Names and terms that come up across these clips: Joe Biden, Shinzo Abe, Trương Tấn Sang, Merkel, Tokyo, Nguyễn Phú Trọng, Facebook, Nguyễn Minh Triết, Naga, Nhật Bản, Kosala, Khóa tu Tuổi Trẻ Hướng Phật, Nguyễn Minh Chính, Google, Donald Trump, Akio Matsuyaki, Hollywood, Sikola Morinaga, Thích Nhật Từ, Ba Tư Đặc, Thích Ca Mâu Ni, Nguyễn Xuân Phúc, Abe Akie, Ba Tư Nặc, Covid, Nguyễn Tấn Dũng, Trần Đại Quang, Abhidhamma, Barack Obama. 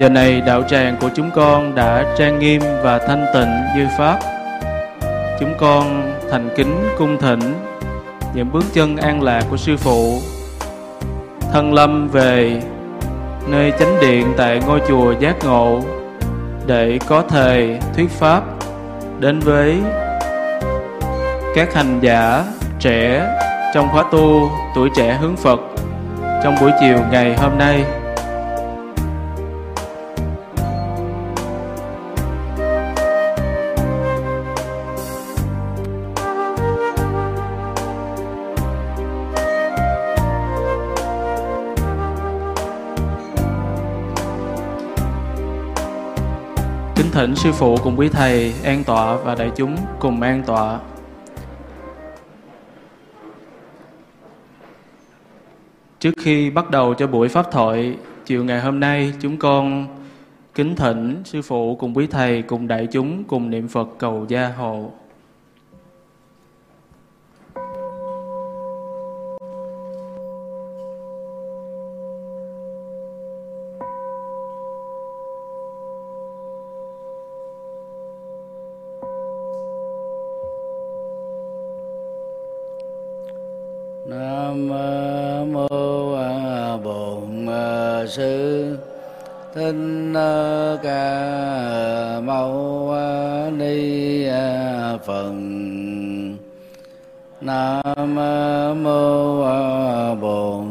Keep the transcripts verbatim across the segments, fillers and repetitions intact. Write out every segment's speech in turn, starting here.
Giờ này đạo tràng của chúng con đã trang nghiêm và thanh tịnh như Pháp. Chúng con thành kính cung thỉnh những bước chân an lạc của Sư Phụ, thân lâm về nơi chánh điện tại ngôi chùa Giác Ngộ để có thể thuyết Pháp đến với các hành giả trẻ trong khóa tu Tuổi Trẻ Hướng Phật trong buổi chiều ngày hôm nay. Kính thỉnh Sư Phụ cùng quý Thầy an tọa và đại chúng cùng an tọa. Trước khi bắt đầu cho buổi pháp thoại chiều ngày hôm nay, chúng con kính thỉnh Sư Phụ cùng quý Thầy cùng đại chúng cùng niệm Phật cầu gia hộ. Nam mô Bổn Sư Thích Ca Mâu Ni Phật. Nam mô Bổn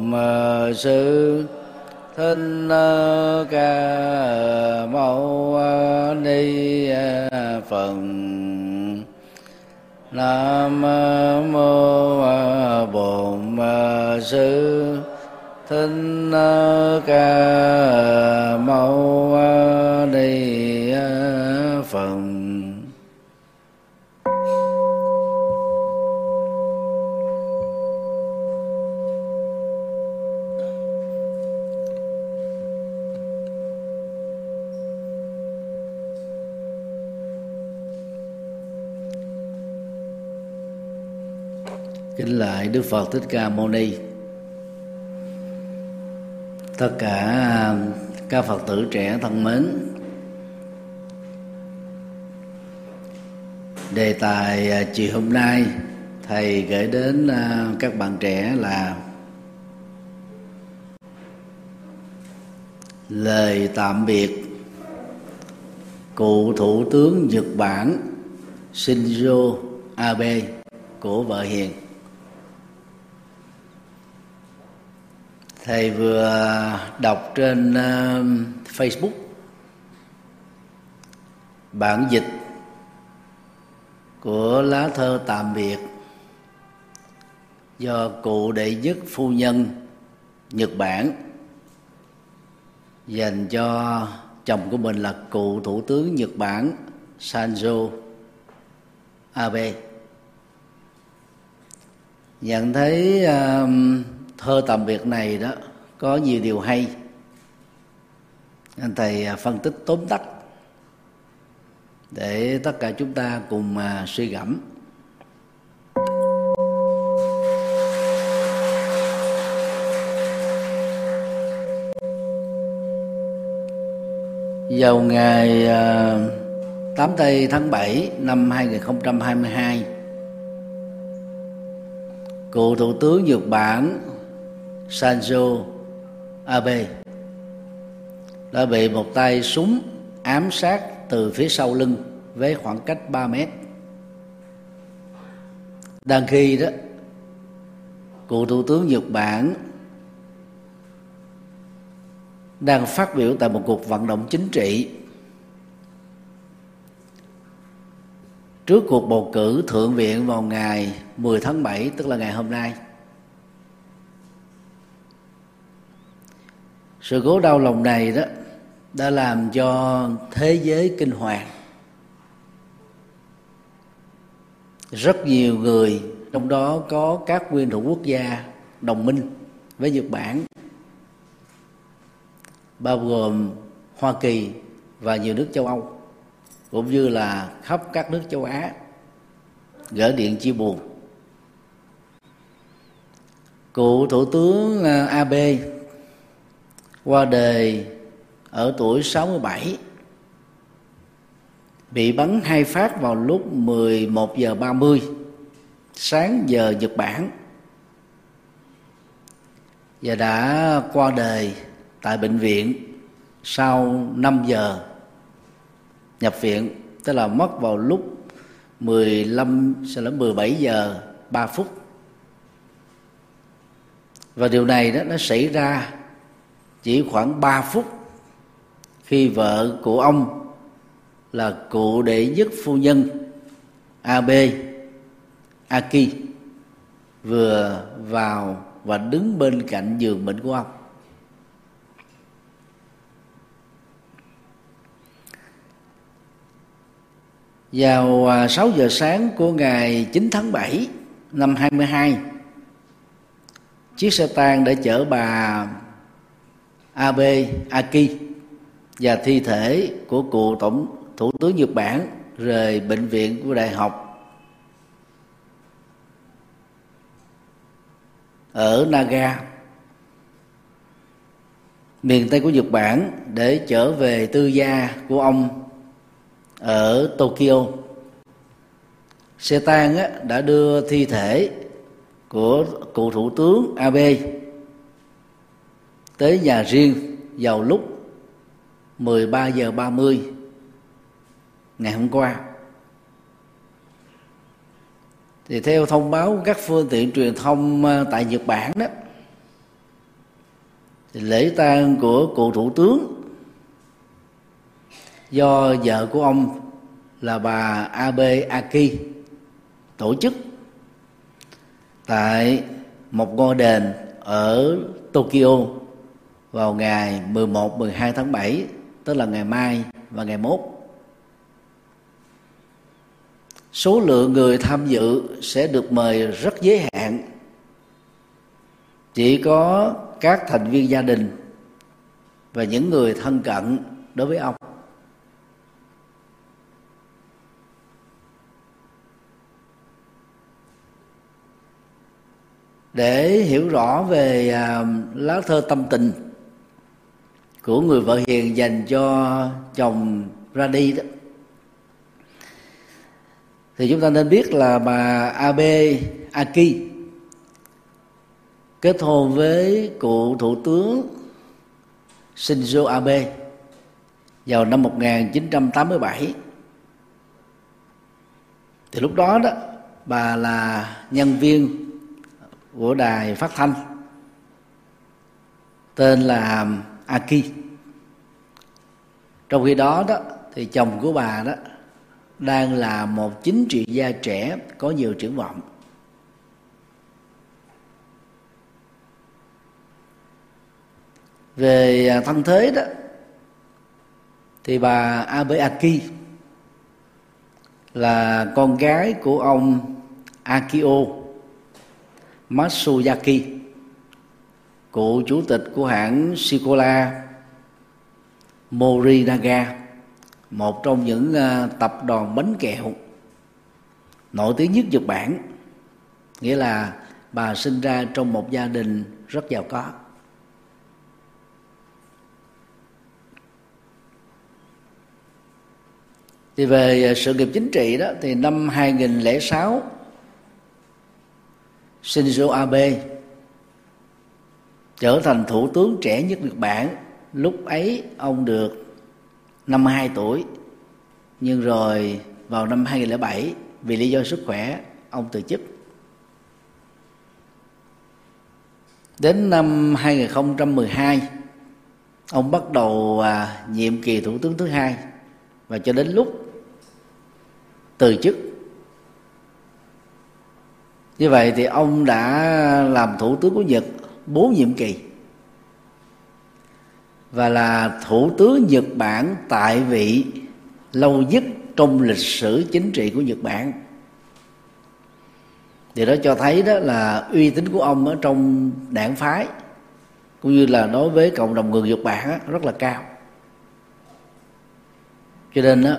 Sư Thích Ca Mâu Ni Phật. Nam mô Bổn Sư Thích Ca Mâu Ni Phật. Kính lạy Đức Phật Thích Ca Mâu Ni, tất cả các Phật tử trẻ thân mến. Đề tài chiều hôm nay Thầy gửi đến các bạn trẻ là lời tạm biệt cựu Thủ tướng Nhật Bản Shinzo Abe của vợ hiền. Thầy vừa đọc trên uh, Facebook bản dịch của lá thơ tạm biệt do cụ đệ nhất phu nhân Nhật Bản dành cho chồng của mình là cựu Thủ tướng Nhật Bản Shinzo Abe. Nhận thấy uh, thơ tạm biệt này đó có nhiều điều hay, anh Thầy phân tích tóm tắt để tất cả chúng ta cùng suy gẫm. Vào ngày tám tháng bảy năm hai nghìn không trăm hai mươi hai, cựu Thủ tướng Nhật Bản Shinzo Abe đã bị một tay súng ám sát từ phía sau lưng với khoảng cách ba mét. Đang khi đó, cựu Thủ tướng Nhật Bản đang phát biểu tại một cuộc vận động chính trị trước cuộc bầu cử Thượng viện vào ngày mười tháng bảy, tức là ngày hôm nay. Sự cố đau lòng này đó đã làm cho thế giới kinh hoàng. Rất nhiều người, trong đó có các nguyên thủ quốc gia đồng minh với Nhật Bản, bao gồm Hoa Kỳ và nhiều nước châu Âu, cũng như là khắp các nước châu Á, gửi điện chia buồn. Cựu Thủ tướng Abe qua đời ở tuổi sáu mươi bảy bị bắn hai phát vào lúc mười một giờ ba mươi sáng giờ Nhật Bản và đã qua đời tại bệnh viện sau năm giờ nhập viện, tức là mất vào lúc mười lăm đến mười bảy giờ ba phút. Và điều này đó nó xảy ra chỉ khoảng ba phút khi vợ của ông là cụ đệ nhất phu nhân Abe Akie vừa vào và đứng bên cạnh giường bệnh của ông. Vào sáu giờ sáng của ngày chín tháng bảy năm hai mươi hai, chiếc xe tang để chở bà Abe Akie và thi thể của cựu tổng thủ tướng Nhật Bản rời bệnh viện của đại học ở Naga, miền Tây của Nhật Bản, để trở về tư gia của ông ở Tokyo. Xe tang đã đưa thi thể của cựu thủ tướng Abe tới nhà riêng vào lúc mười ba giờ ba mươi ngày hôm qua. Thì theo thông báo của các phương tiện truyền thông tại Nhật Bản đó, thì lễ tang của cựu thủ tướng do vợ của ông là bà Abe Akie tổ chức tại một ngôi đền ở Tokyo vào ngày mười một mười hai tháng bảy, tức là ngày mai và ngày mốt. Số lượng người tham dự sẽ được mời rất giới hạn, chỉ có các thành viên gia đình và những người thân cận đối với ông. Để hiểu rõ về lá thơ tâm tình của người vợ hiền dành cho chồng ra đi đó, thì chúng ta nên biết là bà Abe Akie kết hôn với cựu thủ tướng Shinzo Abe vào năm một nghìn chín trăm tám mươi bảy. Thì lúc đó đó bà là nhân viên của đài phát thanh tên là Akie. Trong khi đó đó thì chồng của bà đó đang là một chính trị gia trẻ có nhiều triển vọng. Về thân thế đó thì bà Abe Akie là con gái của ông Akio Matsuyaki, cựu chủ tịch của hãng Sikola Morinaga, một trong những tập đoàn bánh kẹo nổi tiếng nhất Nhật Bản, nghĩa là bà sinh ra trong một gia đình rất giàu có. Thì về sự nghiệp chính trị đó thì năm hai nghìn lẻ sáu, Shinzo Abe trở thành thủ tướng trẻ nhất Nhật Bản. Lúc ấy ông được năm mươi hai tuổi, nhưng rồi vào năm hai nghìn lẻ bảy vì lý do sức khỏe ông từ chức. Đến năm hai nghìn mười hai ông bắt đầu nhiệm kỳ thủ tướng thứ hai và cho đến lúc từ chức. Như vậy thì ông đã làm thủ tướng của Nhật bốn nhiệm kỳ và là thủ tướng Nhật Bản tại vị lâu nhất trong lịch sử chính trị của Nhật Bản. Điều đó cho thấy đó là uy tín của ông ở trong đảng phái cũng như là đối với cộng đồng người Nhật Bản rất là cao. Cho nên đó,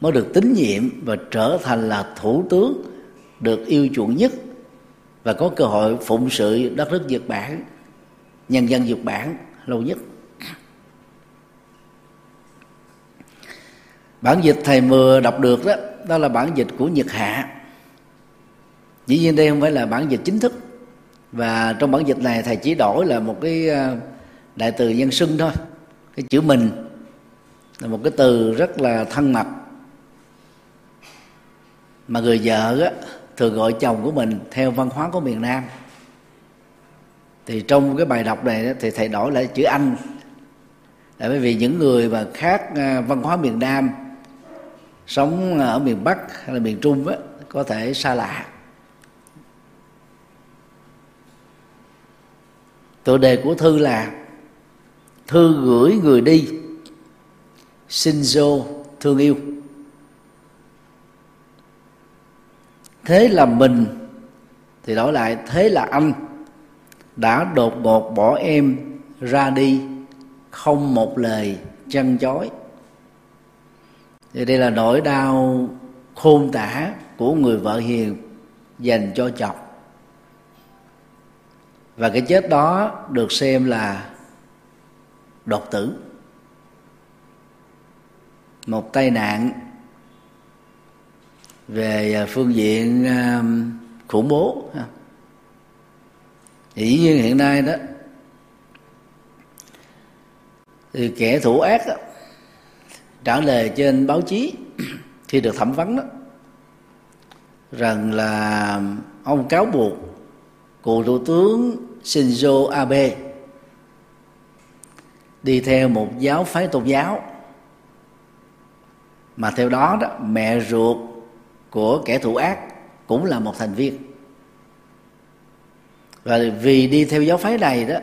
mới được tín nhiệm và trở thành là thủ tướng được yêu chuộng nhất và có cơ hội phụng sự đất nước Nhật Bản, nhân dân Nhật Bản lâu nhất. Bản dịch thầy vừa đọc được đó, đó là bản dịch của Nhật Hạ. Dĩ nhiên đây không phải là bản dịch chính thức, và trong bản dịch này thầy chỉ đổi là một cái đại từ nhân xưng thôi. Cái chữ mình là một cái từ rất là thân mật, mà người vợ á, thường gọi chồng của mình theo văn hóa của miền Nam. Thì trong cái bài đọc này thì thầy đổi lại chữ anh, là bởi vì những người mà khác văn hóa miền Nam sống ở miền Bắc hay là miền Trung á, có thể xa lạ. Tựa đề của thư là Thư gửi người đi, Shinzo thương yêu. Thế là mình thì đổi lại thế là anh đã đột ngột bỏ em ra đi, không một lời chăn chối. Thì đây là nỗi đau khôn tả của người vợ hiền dành cho chồng. Và cái chết đó được xem là đột tử, một tai nạn về phương diện khủng bố. Dĩ nhiên hiện nay đó thì kẻ thủ ác đó, trả lời trên báo chí khi được thẩm vấn đó, rằng là ông cáo buộc cựu thủ tướng Shinzo Abe đi theo một giáo phái tôn giáo, mà theo đó, đó mẹ ruột của kẻ thủ ác cũng là một thành viên. Và vì đi theo giáo phái này đó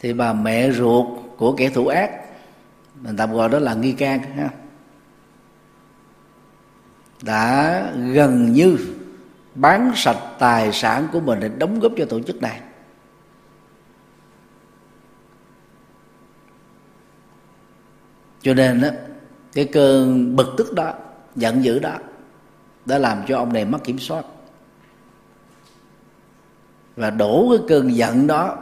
thì bà mẹ ruột của kẻ thủ ác, mình tạm gọi đó là nghi can ha, đã gần như bán sạch tài sản của mình để đóng góp cho tổ chức này. Cho nên đó, cái cơn bực tức đó, giận dữ đó đã làm cho ông này mất kiểm soát, và đổ cái cơn giận đó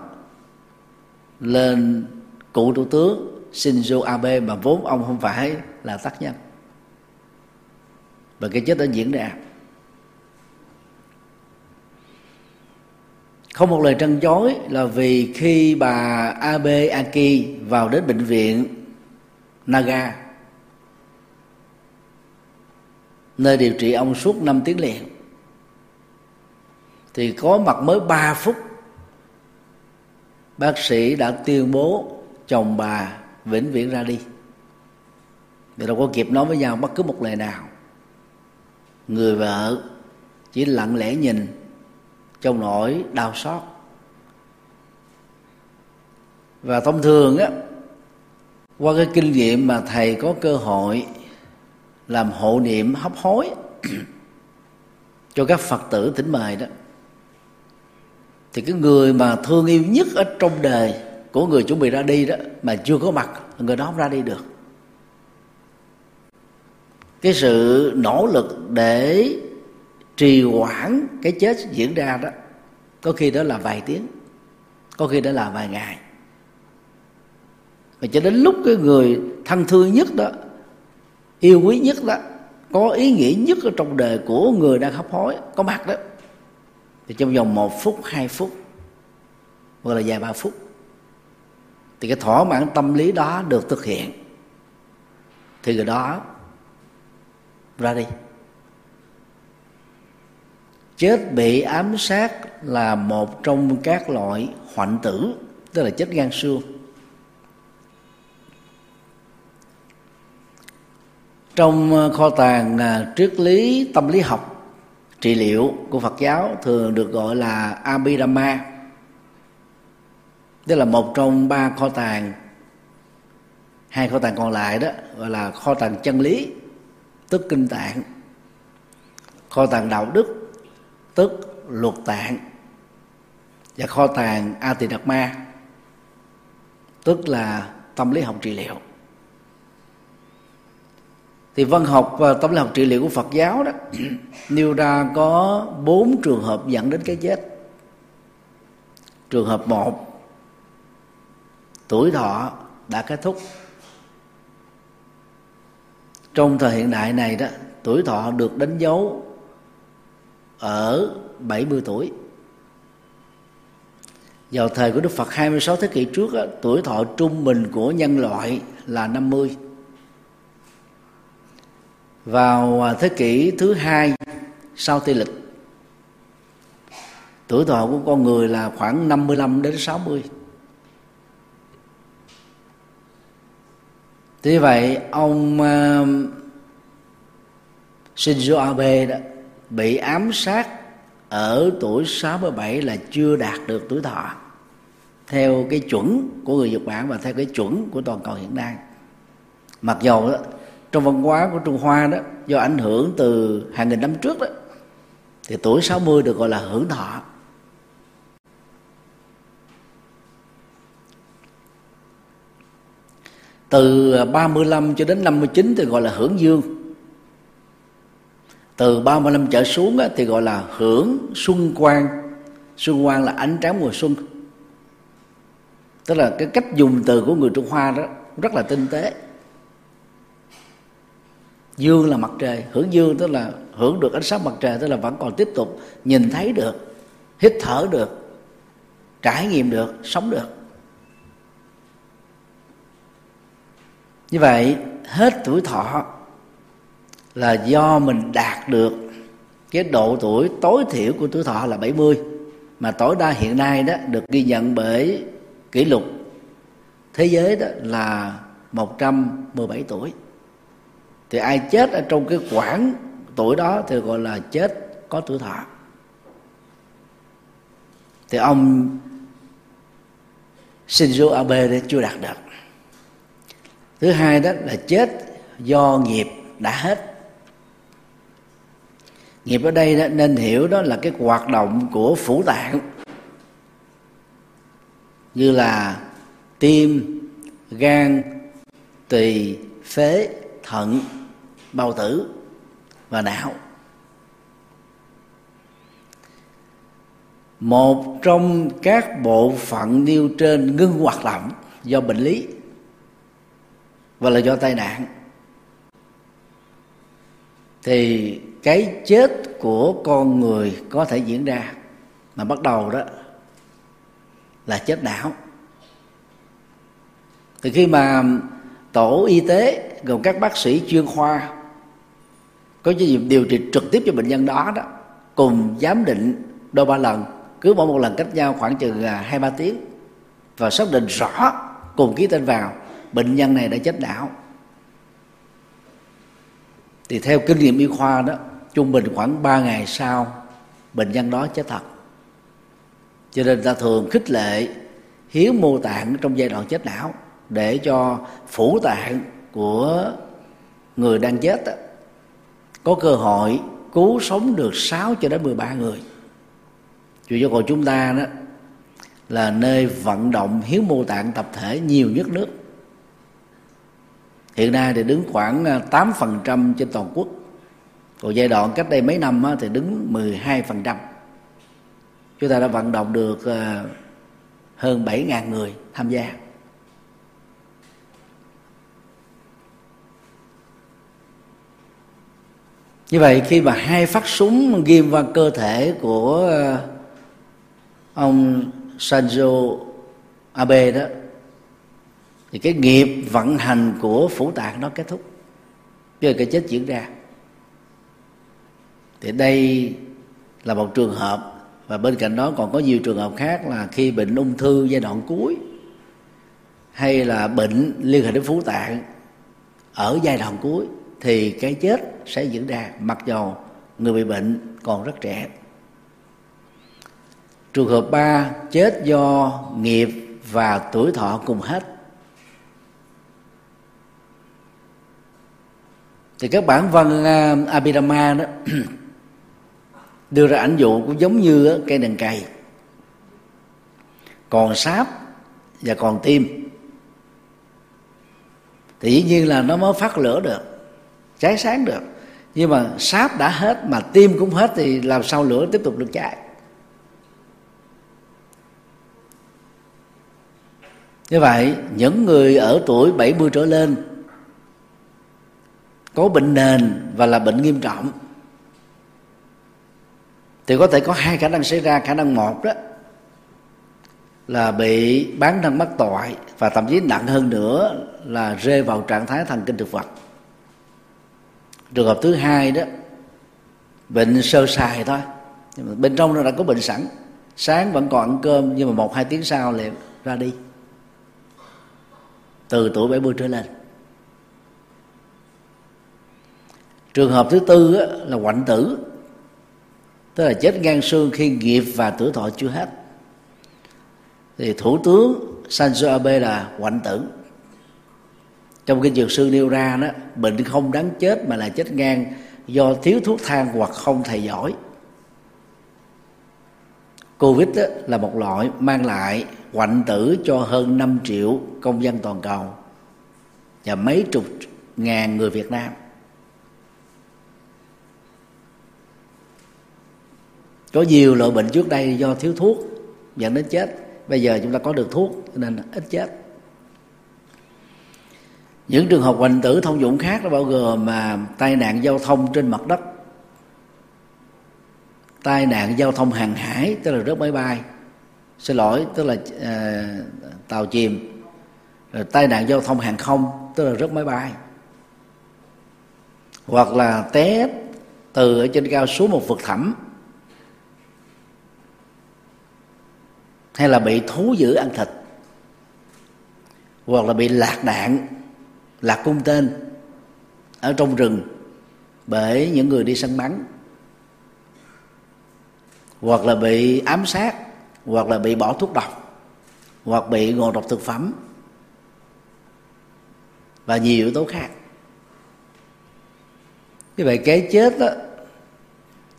lên cựu thủ tướng Shinzo Abe, mà vốn ông không phải là tác nhân. Và cái chết đã diễn ra không một lời trăn trối, là vì khi bà Abe Akie vào đến bệnh viện Naga, nơi điều trị ông suốt năm tiếng liền, thì có mặt mới ba phút, bác sĩ đã tuyên bố chồng bà vĩnh viễn ra đi. Vì đâu có kịp nói với nhau bất cứ một lời nào, người vợ chỉ lặng lẽ nhìn trong nỗi đau xót. Và thông thường á, qua cái kinh nghiệm mà thầy có cơ hội làm hộ niệm hấp hối cho các Phật tử thỉnh mời đó, thì cái người mà thương yêu nhất ở trong đời của người chuẩn bị ra đi đó mà chưa có mặt, người đó không ra đi được. Cái sự nỗ lực để trì hoãn cái chết diễn ra đó, có khi đó là vài tiếng, có khi đó là vài ngày, mà cho đến lúc cái người thân thương nhất đó, yêu quý nhất đó, có ý nghĩa nhất ở trong đời của người đang hấp hối có mặt đó, thì trong vòng một phút, hai phút hoặc là vài ba phút, thì cái thỏa mãn tâm lý đó được thực hiện, thì người đó ra đi. Chết bị ám sát là một trong các loại hoạn tử, tức là chết gan xương. Trong kho tàng triết lý tâm lý học trị liệu của Phật giáo thường được gọi là Abhidhamma, tức là một trong ba kho tàng. Hai kho tàng còn lại đó gọi là kho tàng chân lý, tức kinh tạng, kho tàng đạo đức, tức luật tạng, và kho tàng Abhidhamma, tức là tâm lý học trị liệu. Thì văn học và tâm lý học trị liệu của Phật giáo đó nêu ra có bốn trường hợp dẫn đến cái chết. Trường hợp một, tuổi thọ đã kết thúc. Trong thời hiện đại này đó, tuổi thọ được đánh dấu ở bảy mươi tuổi. Vào thời của Đức Phật hai mươi sáu thế kỷ trước đó, tuổi thọ trung bình của nhân loại là năm mươi. Vào thế kỷ thứ hai sau Tây lịch, tuổi thọ của con người là khoảng năm mươi lăm đến sáu mươi. Tuy vậy, ông uh, Shinzo Abe đó, bị ám sát ở tuổi sáu mươi bảy là chưa đạt được tuổi thọ theo cái chuẩn của người Nhật Bản và theo cái chuẩn của toàn cầu hiện nay. Mặc dầu đó, trong văn hóa của Trung Hoa đó, do ảnh hưởng từ hàng nghìn năm trước đó, thì tuổi sáu mươi được gọi là hưởng thọ. Từ ba mươi lăm cho đến năm mươi chín thì gọi là hưởng dương. Từ ba mươi lăm trở xuống thì gọi là hưởng xuân quang. Xuân quang là ánh trắng mùa xuân. Tức là cái cách dùng từ của người Trung Hoa đó rất là tinh tế. Dương là mặt trời, hưởng dương tức là hưởng được ánh sáng mặt trời, tức là vẫn còn tiếp tục nhìn thấy được, hít thở được, trải nghiệm được, sống được. Như vậy, hết tuổi thọ là do mình đạt được cái độ tuổi tối thiểu của tuổi thọ là bảy mươi, mà tối đa hiện nay đó được ghi nhận bởi kỷ lục thế giới đó là một trăm mười bảy tuổi. Thì ai chết ở trong cái khoảng tuổi đó thì gọi là chết có tuổi thọ. Thì ông Shinzo Abe chưa đạt được. Thứ hai đó là chết do nghiệp đã hết. Nghiệp ở đây đó, nên hiểu đó là cái hoạt động của phủ tạng, như là tim, gan, tỳ, phế, thận, bao tử và não. Một trong các bộ phận nêu trên ngưng hoạt động do bệnh lý và là do tai nạn, thì cái chết của con người có thể diễn ra, mà bắt đầu đó là chết não. Từ khi mà tổ y tế gồm các bác sĩ chuyên khoa có trách nhiệm điều trị trực tiếp cho bệnh nhân đó, đó cùng giám định đôi ba lần, cứ mỗi một lần cách nhau khoảng chừng hai ba tiếng, và xác định rõ cùng ký tên vào bệnh nhân này đã chết não. Thì theo kinh nghiệm y khoa đó, trung bình khoảng ba ngày sau bệnh nhân đó chết thật. Cho nên ta thường khích lệ hiến mô tạng trong giai đoạn chết não, để cho phủ tạng của người đang chết đó, có cơ hội cứu sống được sáu cho đến mười ba người. Chủ giáo hội chúng ta đó là nơi vận động hiến mô tạng tập thể nhiều nhất nước. Hiện nay thì đứng khoảng tám phần trăm trên toàn quốc. Còn giai đoạn cách đây mấy năm thì đứng mười hai phần trăm. Chúng ta đã vận động được hơn bảy nghìn người tham gia. Như vậy, khi mà hai phát súng ghim vào cơ thể của ông Shinzo Abe đó, thì cái nghiệp vận hành của phủ tạng nó kết thúc, chứ cái chết diễn ra. Thì đây là một trường hợp, và bên cạnh đó còn có nhiều trường hợp khác là khi bệnh ung thư giai đoạn cuối, hay là bệnh liên hệ đến phủ tạng ở giai đoạn cuối, thì cái chết sẽ diễn ra, mặc dầu người bị bệnh còn rất trẻ. Trường hợp ba, chết do nghiệp và tuổi thọ cùng hết. Thì các bản văn uh, Abhidhamma đó đưa ra ảnh dụ cũng giống như uh, cây đàn cày, còn sáp và còn tim. Thì dĩ nhiên là nó mới phát lửa được, cháy sáng được. Nhưng mà sáp đã hết mà tim cũng hết thì làm sao lửa tiếp tục được cháy. Như vậy, những người ở tuổi bảy mươi trở lên có bệnh nền và là bệnh nghiêm trọng, thì có thể có hai khả năng xảy ra. Khả năng một đó là bị bán thân mắc tội, và thậm chí nặng hơn nữa là rơi vào trạng thái thần kinh thực vật. Trường hợp thứ hai đó, bệnh sơ sài thôi, nhưng mà bên trong nó đã có bệnh sẵn, sáng vẫn còn ăn cơm nhưng mà một hai tiếng sau lại ra đi, từ tuổi bảy mươi trở lên. Trường hợp thứ tư là hoạn tử, tức là chết ngang xương khi nghiệp và tuổi thọ chưa hết. Thì Thủ tướng Shinzo Abe là hoạn tử. Trong kinh Dược Sư nêu ra đó, bệnh không đáng chết mà là chết ngang do thiếu thuốc thang hoặc không thầy giỏi. Covid đó là một loại mang lại hoạn tử cho hơn năm triệu công dân toàn cầu và mấy chục ngàn người Việt Nam. Có nhiều loại bệnh trước đây do thiếu thuốc dẫn đến chết, bây giờ chúng ta có được thuốc cho nên ít chết. Những trường hợp hoạn tử thông dụng khác nó bao gồm mà tai nạn giao thông trên mặt đất, tai nạn giao thông hàng hải, tức là rớt máy bay, xin lỗi tức là à, tàu chìm, rồi tai nạn giao thông hàng không, tức là rớt máy bay, hoặc là té từ ở trên cao xuống một vực thẳm, hay là bị thú dữ ăn thịt, hoặc là bị lạc đạn, lạc cung tên ở trong rừng bởi những người đi săn bắn, hoặc là bị ám sát, hoặc là bị bỏ thuốc độc, hoặc bị ngộ độc thực phẩm và nhiều yếu tố khác. Cái vậy cái chết đó,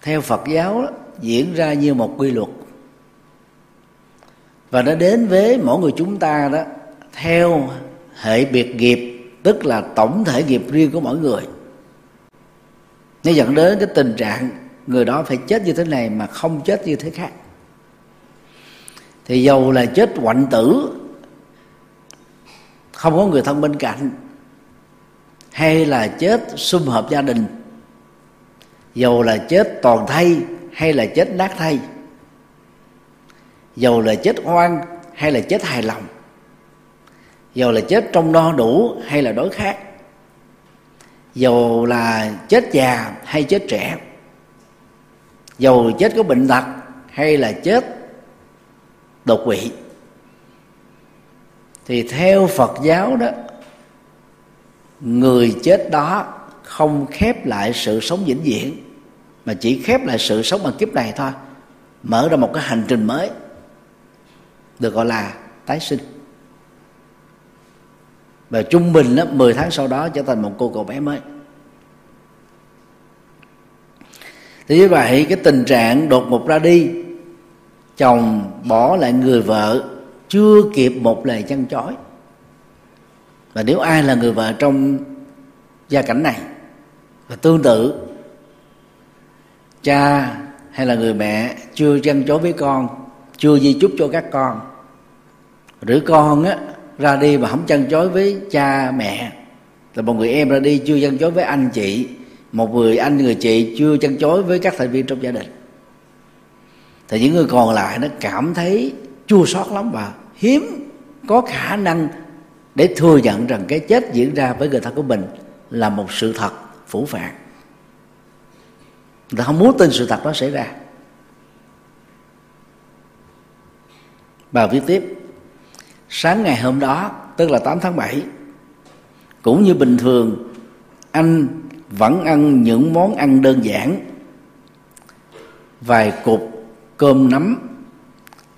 theo Phật giáo đó, diễn ra như một quy luật, và nó đến với mỗi người chúng ta đó theo hệ biệt nghiệp, tức là tổng thể nghiệp riêng của mỗi người. Nó dẫn đến cái tình trạng người đó phải chết như thế này mà không chết như thế khác. Thì dầu là chết hoạn tử, không có người thân bên cạnh, hay là chết sum họp gia đình, dầu là chết toàn thây hay là chết nát thây, dầu là chết oan hay là chết hài lòng, dầu là chết trong no đủ hay là đói khát, dầu là chết già hay chết trẻ, dầu chết có bệnh tật hay là chết đột quỵ. Thì theo Phật giáo đó, người chết đó không khép lại sự sống vĩnh viễn, mà chỉ khép lại sự sống bằng kiếp này thôi, mở ra một cái hành trình mới, được gọi là tái sinh. Và trung bình đó, mười tháng sau đó trở thành một cô cậu bé mới. Thì như vậy cái tình trạng đột ngột ra đi, chồng bỏ lại người vợ chưa kịp một lời chăn chối, và nếu ai là người vợ trong gia cảnh này, và tương tự cha hay là người mẹ chưa chăn chối với con, chưa di chúc cho các con, rửa con á ra đi mà không chăn chối với cha mẹ, là một người em ra đi chưa chăn chối với anh chị, một người anh người chị chưa chăn chối với các thành viên trong gia đình, thì những người còn lại nó cảm thấy chua xót lắm và hiếm có khả năng để thừa nhận rằng cái chết diễn ra với người thân của mình là một sự thật phủ phàng. Người ta không muốn tin sự thật đó xảy ra. Bà viết tiếp, sáng ngày hôm đó, tức là tám tháng bảy, cũng như bình thường, anh vẫn ăn những món ăn đơn giản, vài cục cơm nắm,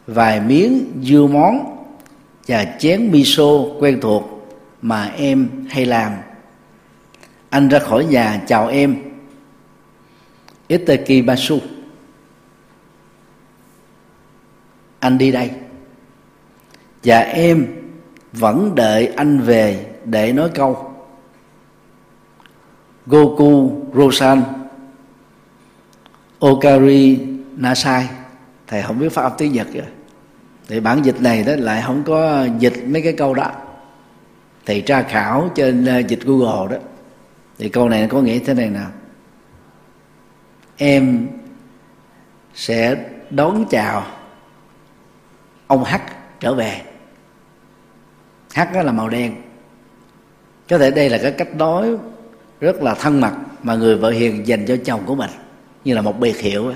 vài miếng dưa món và chén miso quen thuộc mà em hay làm. Anh ra khỏi nhà chào em, itadakimasu, anh đi đây, và em vẫn đợi anh về để nói câu Goku Rosan Okari Nasai. Thầy không biết phát âm tiếng Nhật rồi, thì bản dịch này đó lại không có dịch mấy cái câu đó. Thầy tra khảo trên dịch Google đó, Thì câu này có nghĩa thế này nào: em sẽ đón chào ông H trở về. H đó là màu đen. Có thể đây là cái cách nói rất là thân mật mà người vợ hiền dành cho chồng của mình, như là một biệt hiệu.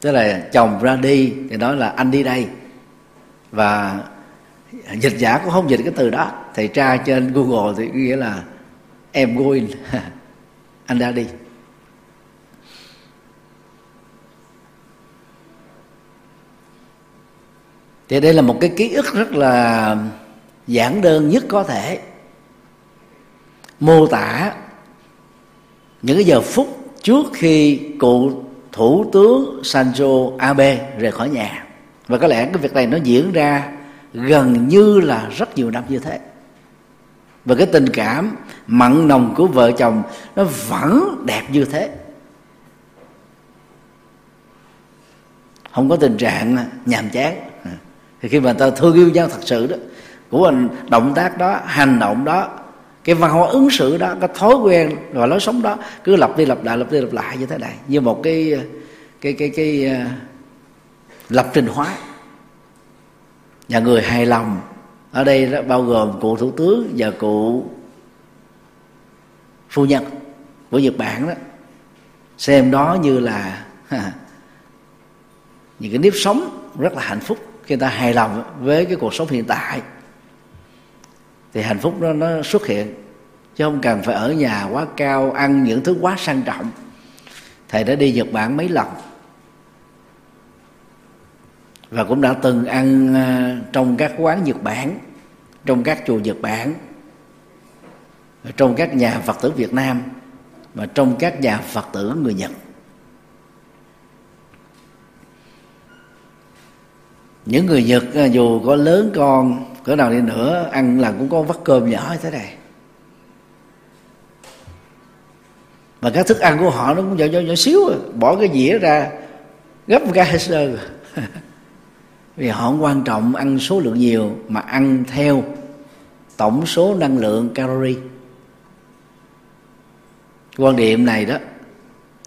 Tức là chồng ra đi thì nói là anh đi đây, và dịch giả cũng không dịch cái từ đó. Thầy tra trên Google thì nghĩa là em going, anh ra đi. Thì đây là một cái ký ức rất là giản đơn nhất có thể mô tả những cái giờ phút trước khi cựu thủ tướng Shinzo Abe rời khỏi nhà. Và có lẽ cái việc này nó diễn ra gần như là rất nhiều năm như thế. Và cái tình cảm mặn nồng của vợ chồng nó vẫn đẹp như thế. Không có tình trạng nhàm chán. Thì khi mà ta thương yêu nhau thật sự đó, của mình, động tác đó, hành động đó, cái văn hóa ứng xử đó, cái thói quen và lối sống đó cứ lặp đi lặp lại, lặp đi lặp lại như thế này, như một cái cái cái cái uh, lập trình hóa. Nhà người hài lòng ở đây đó bao gồm cụ thủ tướng và cụ phu nhân của Nhật Bản đó, xem đó như là ha, những cái nếp sống rất là hạnh phúc. Khi ta hài lòng với cái cuộc sống hiện tại thì hạnh phúc đó nó xuất hiện, chứ không cần phải ở nhà quá cao, ăn những thứ quá sang trọng. Thầy đã đi Nhật Bản mấy lần và cũng đã từng ăn trong các quán Nhật Bản, trong các chùa Nhật Bản, trong các nhà Phật tử Việt Nam và trong các nhà Phật tử người Nhật. Những người Nhật dù có lớn con cỡ nào đi nữa, ăn là cũng có vắt cơm nhỏ như thế này. Mà các thức ăn của họ nó cũng nhỏ nhỏ, nhỏ xíu rồi. Bỏ cái dĩa ra gấp ra hết sơ. Vì họ không quan trọng ăn số lượng nhiều, mà ăn theo tổng số năng lượng calorie. Quan điểm này đó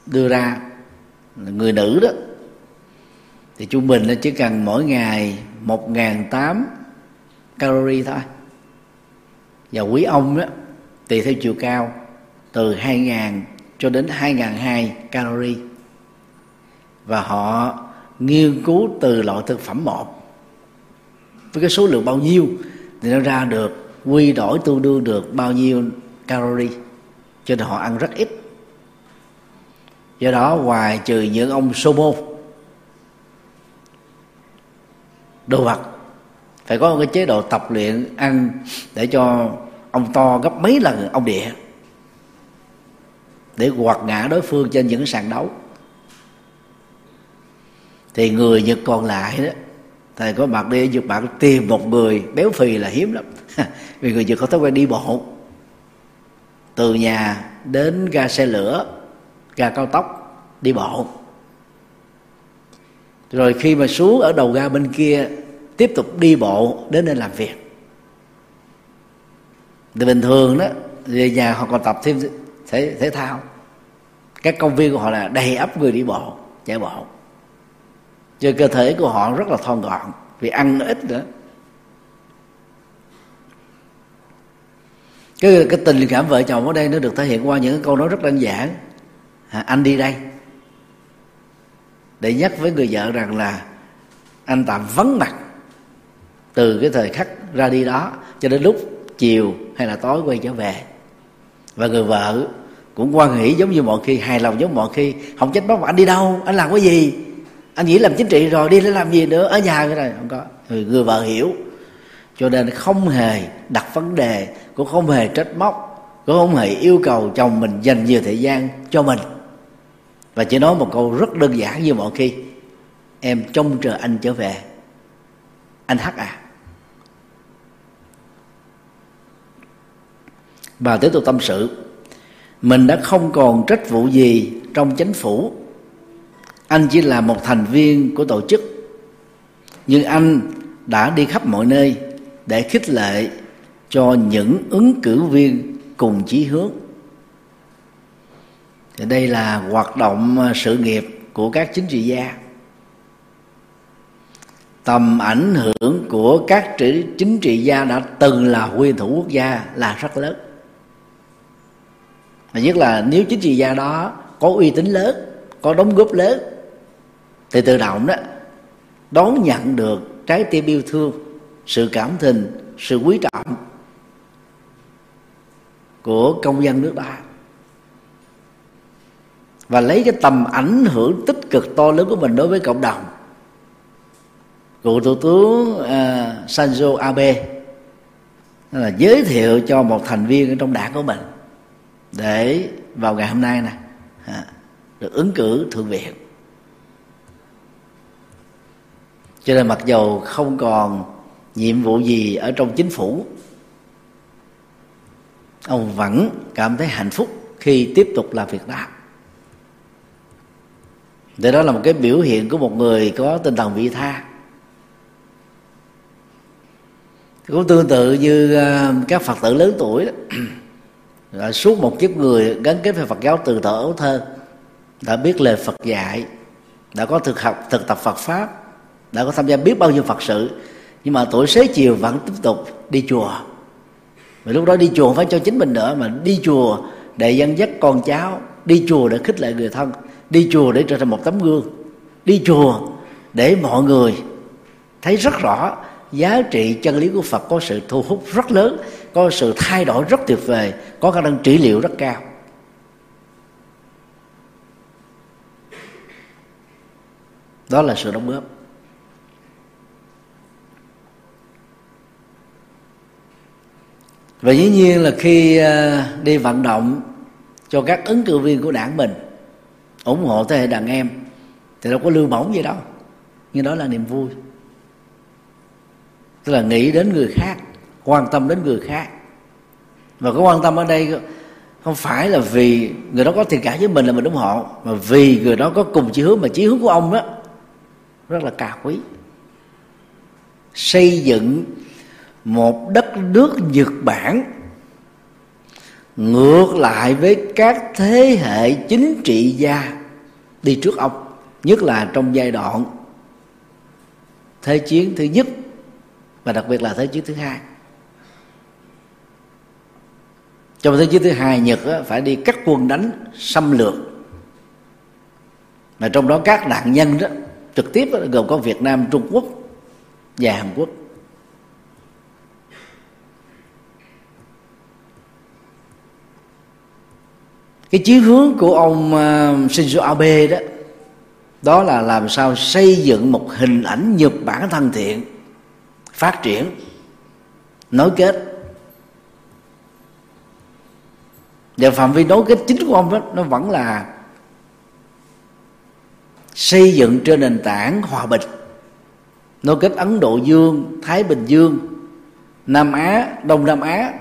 đưa ra người nữ đó thì trung bình nó chỉ cần mỗi ngày một nghìn tám trăm calorie thôi. Và quý ông đó, tùy theo chiều cao, từ hai nghìn cho đến hai nghìn hai trăm calorie. Và họ nghiên cứu từ loại thực phẩm một, với cái số lượng bao nhiêu thì nó ra được, quy đổi tương đương được bao nhiêu calorie. Cho nên họ ăn rất ít. Do đó ngoài trừ những ông somo, đồ vật, phải có một cái chế độ tập luyện ăn để cho ông to gấp mấy lần ông địa, để quật ngã đối phương trên những sàn đấu. Thì người Nhật còn lại đó, thầy có mặt đi ở Nhật Bản tìm một người béo phì là hiếm lắm. Vì người Nhật có thói quen đi bộ từ nhà đến ga xe lửa, ga cao tốc, đi bộ. Rồi khi mà xuống ở đầu ga bên kia tiếp tục đi bộ đến nơi làm việc. Thì bình thường đó, về nhà họ còn tập thêm thể, thể thao. Các công viên của họ là đầy ắp người đi bộ, chạy bộ. Cho cơ thể của họ rất là thon gọn, vì ăn ít nữa. Cái, cái tình cảm vợ chồng ở đây nó được thể hiện qua những câu nói rất đơn giản. À, anh đi đây. Để nhắc với người vợ rằng là anh tạm vắng mặt từ cái thời khắc ra đi đó cho đến lúc chiều hay là tối quay trở về. Và người vợ cũng hoan hỉ giống như mọi khi, hài lòng giống mọi khi, không trách móc anh đi đâu, anh làm cái gì, anh nghĩ làm chính trị rồi đi để làm gì nữa, ở nhà cái này không có. Người, người vợ hiểu, cho nên không hề đặt vấn đề, cũng không hề trách móc, cũng không hề yêu cầu chồng mình dành nhiều thời gian cho mình. Và chỉ nói một câu rất đơn giản như mọi khi: em trông chờ anh trở về. Anh hát à. Bà tiếp tục tâm sự: mình đã không còn trách vụ gì trong chính phủ. Anh chỉ là một thành viên của tổ chức. Nhưng anh đã đi khắp mọi nơi để khích lệ cho những ứng cử viên cùng chí hướng. Thì đây là hoạt động sự nghiệp của các chính trị gia. Tầm ảnh hưởng của các chính trị gia đã từng là nguyên thủ quốc gia là rất lớn. Và nhất là nếu chính trị gia đó có uy tín lớn, có đóng góp lớn, thì tự động đó đón nhận được trái tim yêu thương, sự cảm tình, sự quý trọng của công dân nước ta. Và lấy cái tầm ảnh hưởng tích cực to lớn của mình đối với cộng đồng, cựu thủ tướng uh, Shinzo Abe là giới thiệu cho một thành viên trong đảng của mình để vào ngày hôm nay nè được ứng cử thượng viện. Cho nên mặc dù không còn nhiệm vụ gì ở trong chính phủ, ông vẫn cảm thấy hạnh phúc khi tiếp tục làm việc đó. Để đó là một cái biểu hiện của một người có tinh thần vị tha. Cũng tương tự như các Phật tử lớn tuổi đó, là suốt một kiếp người gắn kết với Phật giáo từ thuở ấu thơ, đã biết lời Phật dạy, đã có thực học thực tập Phật pháp, đã có tham gia biết bao nhiêu Phật sự, nhưng mà tuổi xế chiều vẫn tiếp tục đi chùa. Và lúc đó đi chùa không phải cho chính mình nữa, mà đi chùa để dẫn dắt con cháu, đi chùa để khích lệ người thân, đi chùa để trở thành một tấm gương, đi chùa để mọi người thấy rất rõ giá trị chân lý của Phật, có sự thu hút rất lớn, có sự thay đổi rất tuyệt vời, có khả năng trị liệu rất cao. Đó là sự đóng góp. Và dĩ nhiên là khi đi vận động cho các ứng cử viên của đảng mình, ủng hộ thế hệ đàn em, thì đâu có lương bổng gì đâu, nhưng đó là niềm vui. Tức là nghĩ đến người khác, quan tâm đến người khác. Và cái quan tâm ở đây không phải là vì người đó có thiện cảm với mình là mình ủng hộ, mà vì người đó có cùng chí hướng, mà chí hướng của ông đó rất là cao quý. Xây dựng một đất nước Nhật Bản ngược lại với các thế hệ chính trị gia đi trước ông, nhất là trong giai đoạn Thế chiến thứ nhất và đặc biệt là Thế chiến thứ hai. Trong Thế chiến thứ hai, Nhật phải đi cắt quân đánh xâm lược, mà trong đó các nạn nhân đó trực tiếp đó, gồm có Việt Nam, Trung Quốc và Hàn Quốc. Cái chí hướng của ông Shinzo Abe đó, đó là làm sao xây dựng một hình ảnh Nhật Bản thân thiện, phát triển, nối kết. Và phạm vi nối kết chính của ông đó, nó vẫn là xây dựng trên nền tảng hòa bình, nối kết Ấn Độ Dương, Thái Bình Dương, Nam Á, Đông Nam Á,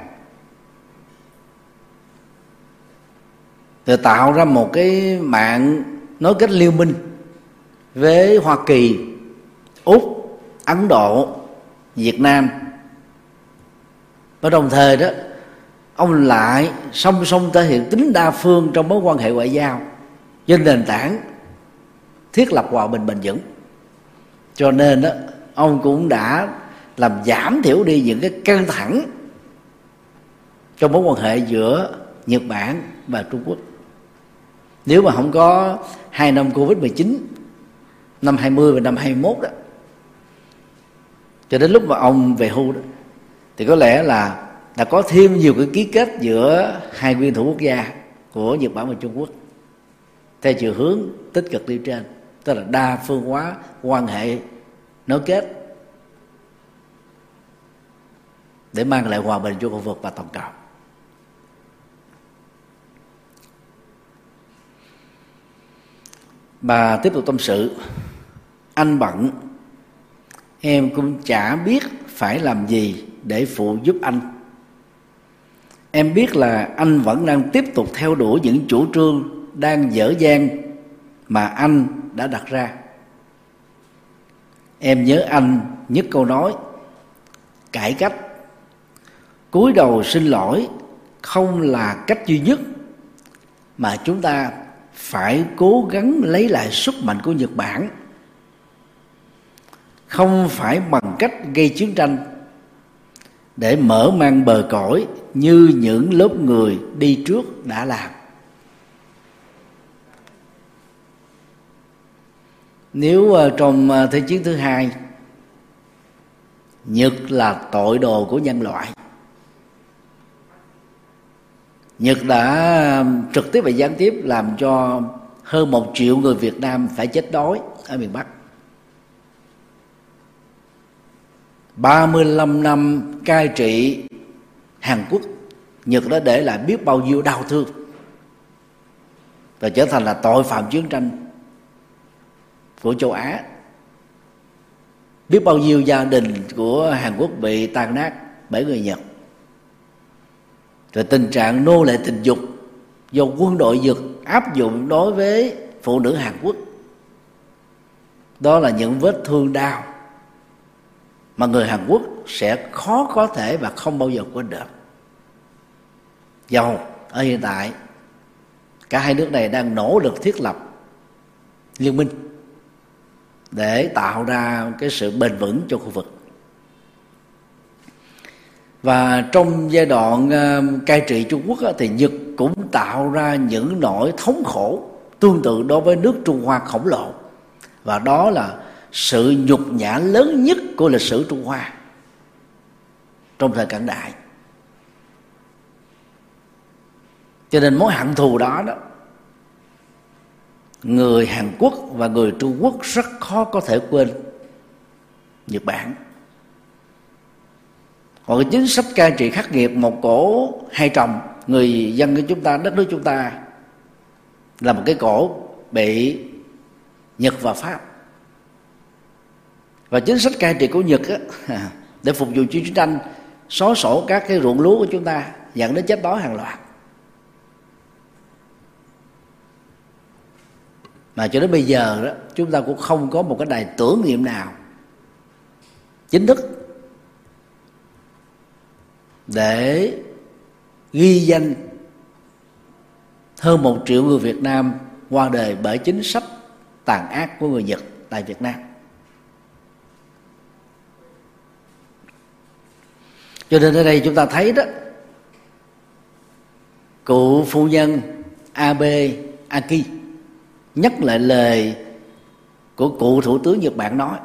để tạo ra một cái mạng nối kết liên minh với Hoa Kỳ, Úc, Ấn Độ, Việt Nam. Và đồng thời đó, ông lại song song thể hiện tính đa phương trong mối quan hệ ngoại giao trên nền tảng thiết lập hòa bình bền vững. Cho nên đó, ông cũng đã làm giảm thiểu đi những cái căng thẳng trong mối quan hệ giữa Nhật Bản và Trung Quốc. Nếu mà không có hai năm covid mười chín, năm hai mươi và năm hai mươi mốt đó, cho đến lúc mà ông về hưu đó, thì có lẽ là đã có thêm nhiều cái ký kết giữa hai nguyên thủ quốc gia của Nhật Bản và Trung Quốc theo chiều hướng tích cực đi trên, tức là đa phương hóa quan hệ nối kết để mang lại hòa bình cho khu vực và toàn cầu. Bà tiếp tục tâm sự: anh bận, em cũng chả biết phải làm gì để phụ giúp anh. Em biết là anh vẫn đang tiếp tục theo đuổi những chủ trương đang dở dang mà anh đã đặt ra. Em nhớ anh nhất câu nói cải cách, cúi đầu xin lỗi không là cách duy nhất, mà chúng ta phải cố gắng lấy lại sức mạnh của Nhật Bản, không phải bằng cách gây chiến tranh để mở mang bờ cõi như những lớp người đi trước đã làm. Nếu trong Thế chiến thứ hai, Nhật là tội đồ của nhân loại, Nhật đã trực tiếp và gián tiếp làm cho hơn một triệu người Việt Nam phải chết đói ở miền Bắc. ba mươi lăm năm cai trị Hàn Quốc, Nhật đã để lại biết bao nhiêu đau thương và trở thành là tội phạm chiến tranh của châu Á. Biết bao nhiêu gia đình của Hàn Quốc bị tan nát bởi người Nhật. Rồi tình trạng nô lệ tình dục do quân đội Nhật áp dụng đối với phụ nữ Hàn Quốc. Đó là những vết thương đau mà người Hàn Quốc sẽ khó có thể và không bao giờ quên được. Dầu ở hiện tại, cả hai nước này đang nỗ lực thiết lập liên minh để tạo ra cái sự bền vững cho khu vực. Và trong giai đoạn cai trị Trung Quốc thì Nhật cũng tạo ra những nỗi thống khổ tương tự đối với nước Trung Hoa khổng lồ. Và đó là sự nhục nhã lớn nhất của lịch sử Trung Hoa trong thời cận đại. Cho nên mối hận thù đó đó, người Hàn Quốc và người Trung Quốc rất khó có thể quên Nhật Bản. Còn cái chính sách cai trị khắc nghiệt một cổ hai trồng, người dân của chúng ta, đất nước chúng ta là một cái cổ bị Nhật và Pháp. Và chính sách cai trị của Nhật á, để phục vụ chiến tranh, xóa sổ các cái ruộng lúa của chúng ta, dẫn đến chết đói hàng loạt. Mà cho đến bây giờ đó, chúng ta cũng không có một cái đài tưởng niệm nào chính thức để ghi danh hơn một triệu người Việt Nam qua đời bởi chính sách tàn ác của người Nhật tại Việt Nam. Cho nên ở đây chúng ta thấy đó, cụ phu nhân Abe Akie nhắc lại lời của cụ thủ tướng Nhật Bản nói,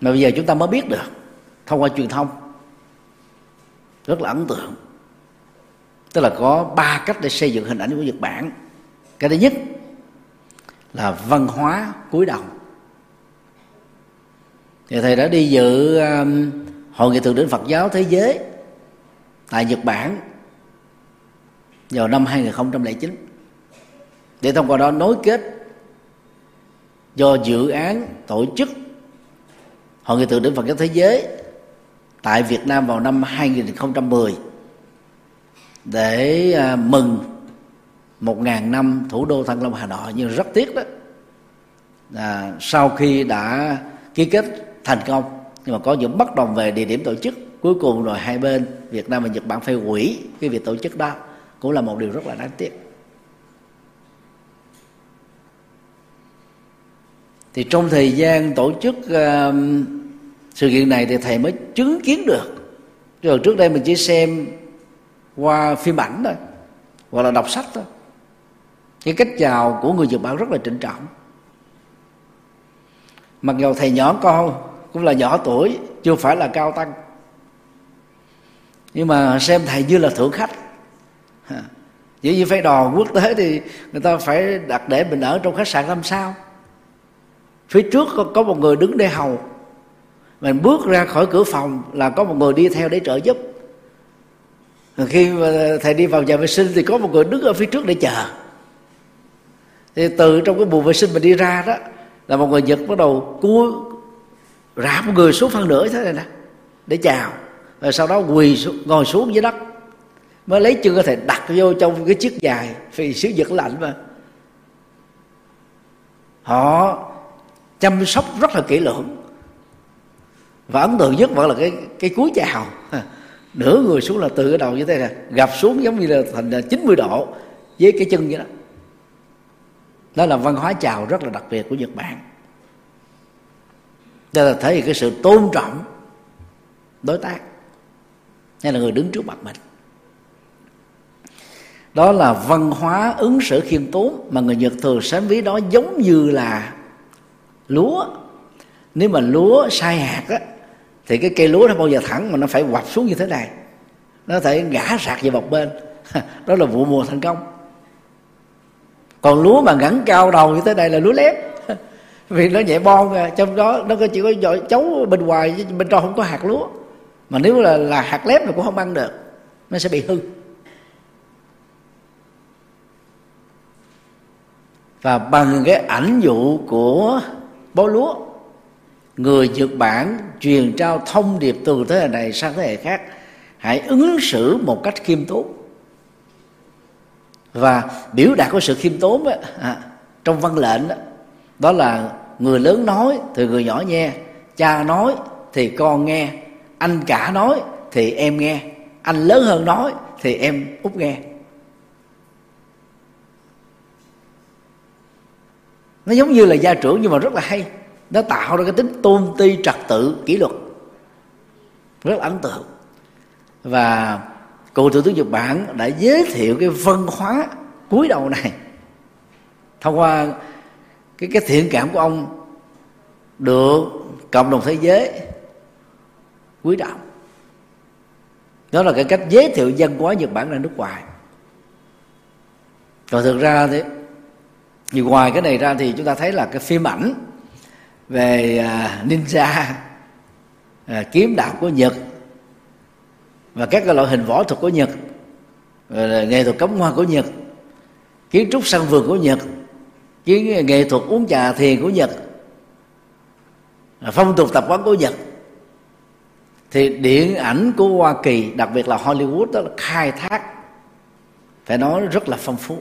mà bây giờ chúng ta mới biết được thông qua truyền thông. Rất là ấn tượng. Tức là có ba cách để xây dựng hình ảnh của Nhật Bản. Cái thứ nhất là văn hóa cúi đầu. Thì thầy đã đi dự Hội nghị thượng đỉnh Phật giáo thế giới tại Nhật Bản vào năm hai nghìn không trăm lẻ chín, để thông qua đó nối kết do dự án tổ chức Hội nghị thượng đỉnh Phật giáo thế giới tại Việt Nam vào năm hai nghìn không trăm mười để mừng một ngàn năm thủ đô Thăng Long Hà Nội. Nhưng rất tiếc đó là sau khi đã ký kết thành công nhưng mà có những bất đồng về địa điểm tổ chức, cuối cùng rồi hai bên Việt Nam và Nhật Bản phải hủy cái việc tổ chức đó, cũng là một điều rất là đáng tiếc. Thì trong thời gian tổ chức uh, sự kiện này thì thầy mới chứng kiến được. Rồi trước đây mình chỉ xem qua phim ảnh thôi, hoặc là đọc sách thôi. Cái cách chào của người Nhật Bản rất là trịnh trọng. Mặc dù thầy nhỏ con cũng là nhỏ tuổi, chưa phải là cao tăng, nhưng mà xem thầy như là thượng khách. Dĩ nhiên phải đò quốc tế thì người ta phải đặt để mình ở trong khách sạn năm sao. Phía trước có một người đứng để hầu, mình bước ra khỏi cửa phòng là có một người đi theo để trợ giúp. Khi thầy đi vào nhà vệ sinh thì có một người đứng ở phía trước để chờ. Thì từ trong cái buồng vệ sinh mình đi ra đó là một người Nhật bắt đầu cúi rạp người xuống phân nửa thế này nè để chào, rồi sau đó quỳ xuống, ngồi xuống dưới đất, mới lấy chân có thể đặt vô trong cái chiếc giày, vì xứ Nhật lạnh mà. Họ chăm sóc rất là kỹ lưỡng. Và ấn tượng nhất vẫn là cái cái cúi chào nửa người xuống là từ cái đầu như thế này gập xuống giống như là thành chín mươi độ với cái chân vậy đó. Đó là văn hóa chào rất là đặc biệt của Nhật Bản. Đó là thể hiện cái sự tôn trọng đối tác hay là người đứng trước mặt mình. Đó là văn hóa ứng xử khiêm tốn mà người Nhật thường sánh ví đó giống như là lúa. Nếu mà lúa sai hạt á, thì cái cây lúa nó bao giờ thẳng mà nó phải quặp xuống như thế này, nó phải ngã sạc về một bên. Đó là vụ mùa thành công. Còn lúa mà ngẩng cao đầu như thế này là lúa lép, vì nó nhẹ bon, trong đó nó chỉ có vỏ chấu bên ngoài chứ bên trong không có hạt lúa. Mà nếu là, là hạt lép thì cũng không ăn được, nó sẽ bị hư. Và bằng cái ảnh dụ của bó lúa, người Nhật Bản truyền trao thông điệp từ thế hệ này sang thế hệ khác: hãy ứng xử một cách khiêm tốn. Và biểu đạt của sự khiêm tốn ấy, à, trong văn lệnh đó, đó là người lớn nói thì người nhỏ nghe, cha nói thì con nghe, anh cả nói thì em nghe, anh lớn hơn nói thì em út nghe. Nó giống như là gia trưởng nhưng mà rất là hay. Nó tạo ra cái tính tôn ti, trật tự, kỷ luật rất ấn tượng. Và cựu thủ tướng Nhật Bản đã giới thiệu cái văn hóa cúi đầu này thông qua cái, cái thiện cảm của ông được cộng đồng thế giới cúi đầu. Đó là cái cách giới thiệu văn hóa Nhật Bản ra nước ngoài. Còn thực ra thì vì ngoài cái này ra thì chúng ta thấy là cái phim ảnh về ninja, kiếm đạo của Nhật và các loại hình võ thuật của Nhật, nghệ thuật cắm hoa của Nhật, kiến trúc sân vườn của Nhật, kiến nghệ thuật uống trà thiền của Nhật, phong tục tập quán của Nhật, thì điện ảnh của Hoa Kỳ, đặc biệt là Hollywood, đó là khai thác phải nói rất là phong phú.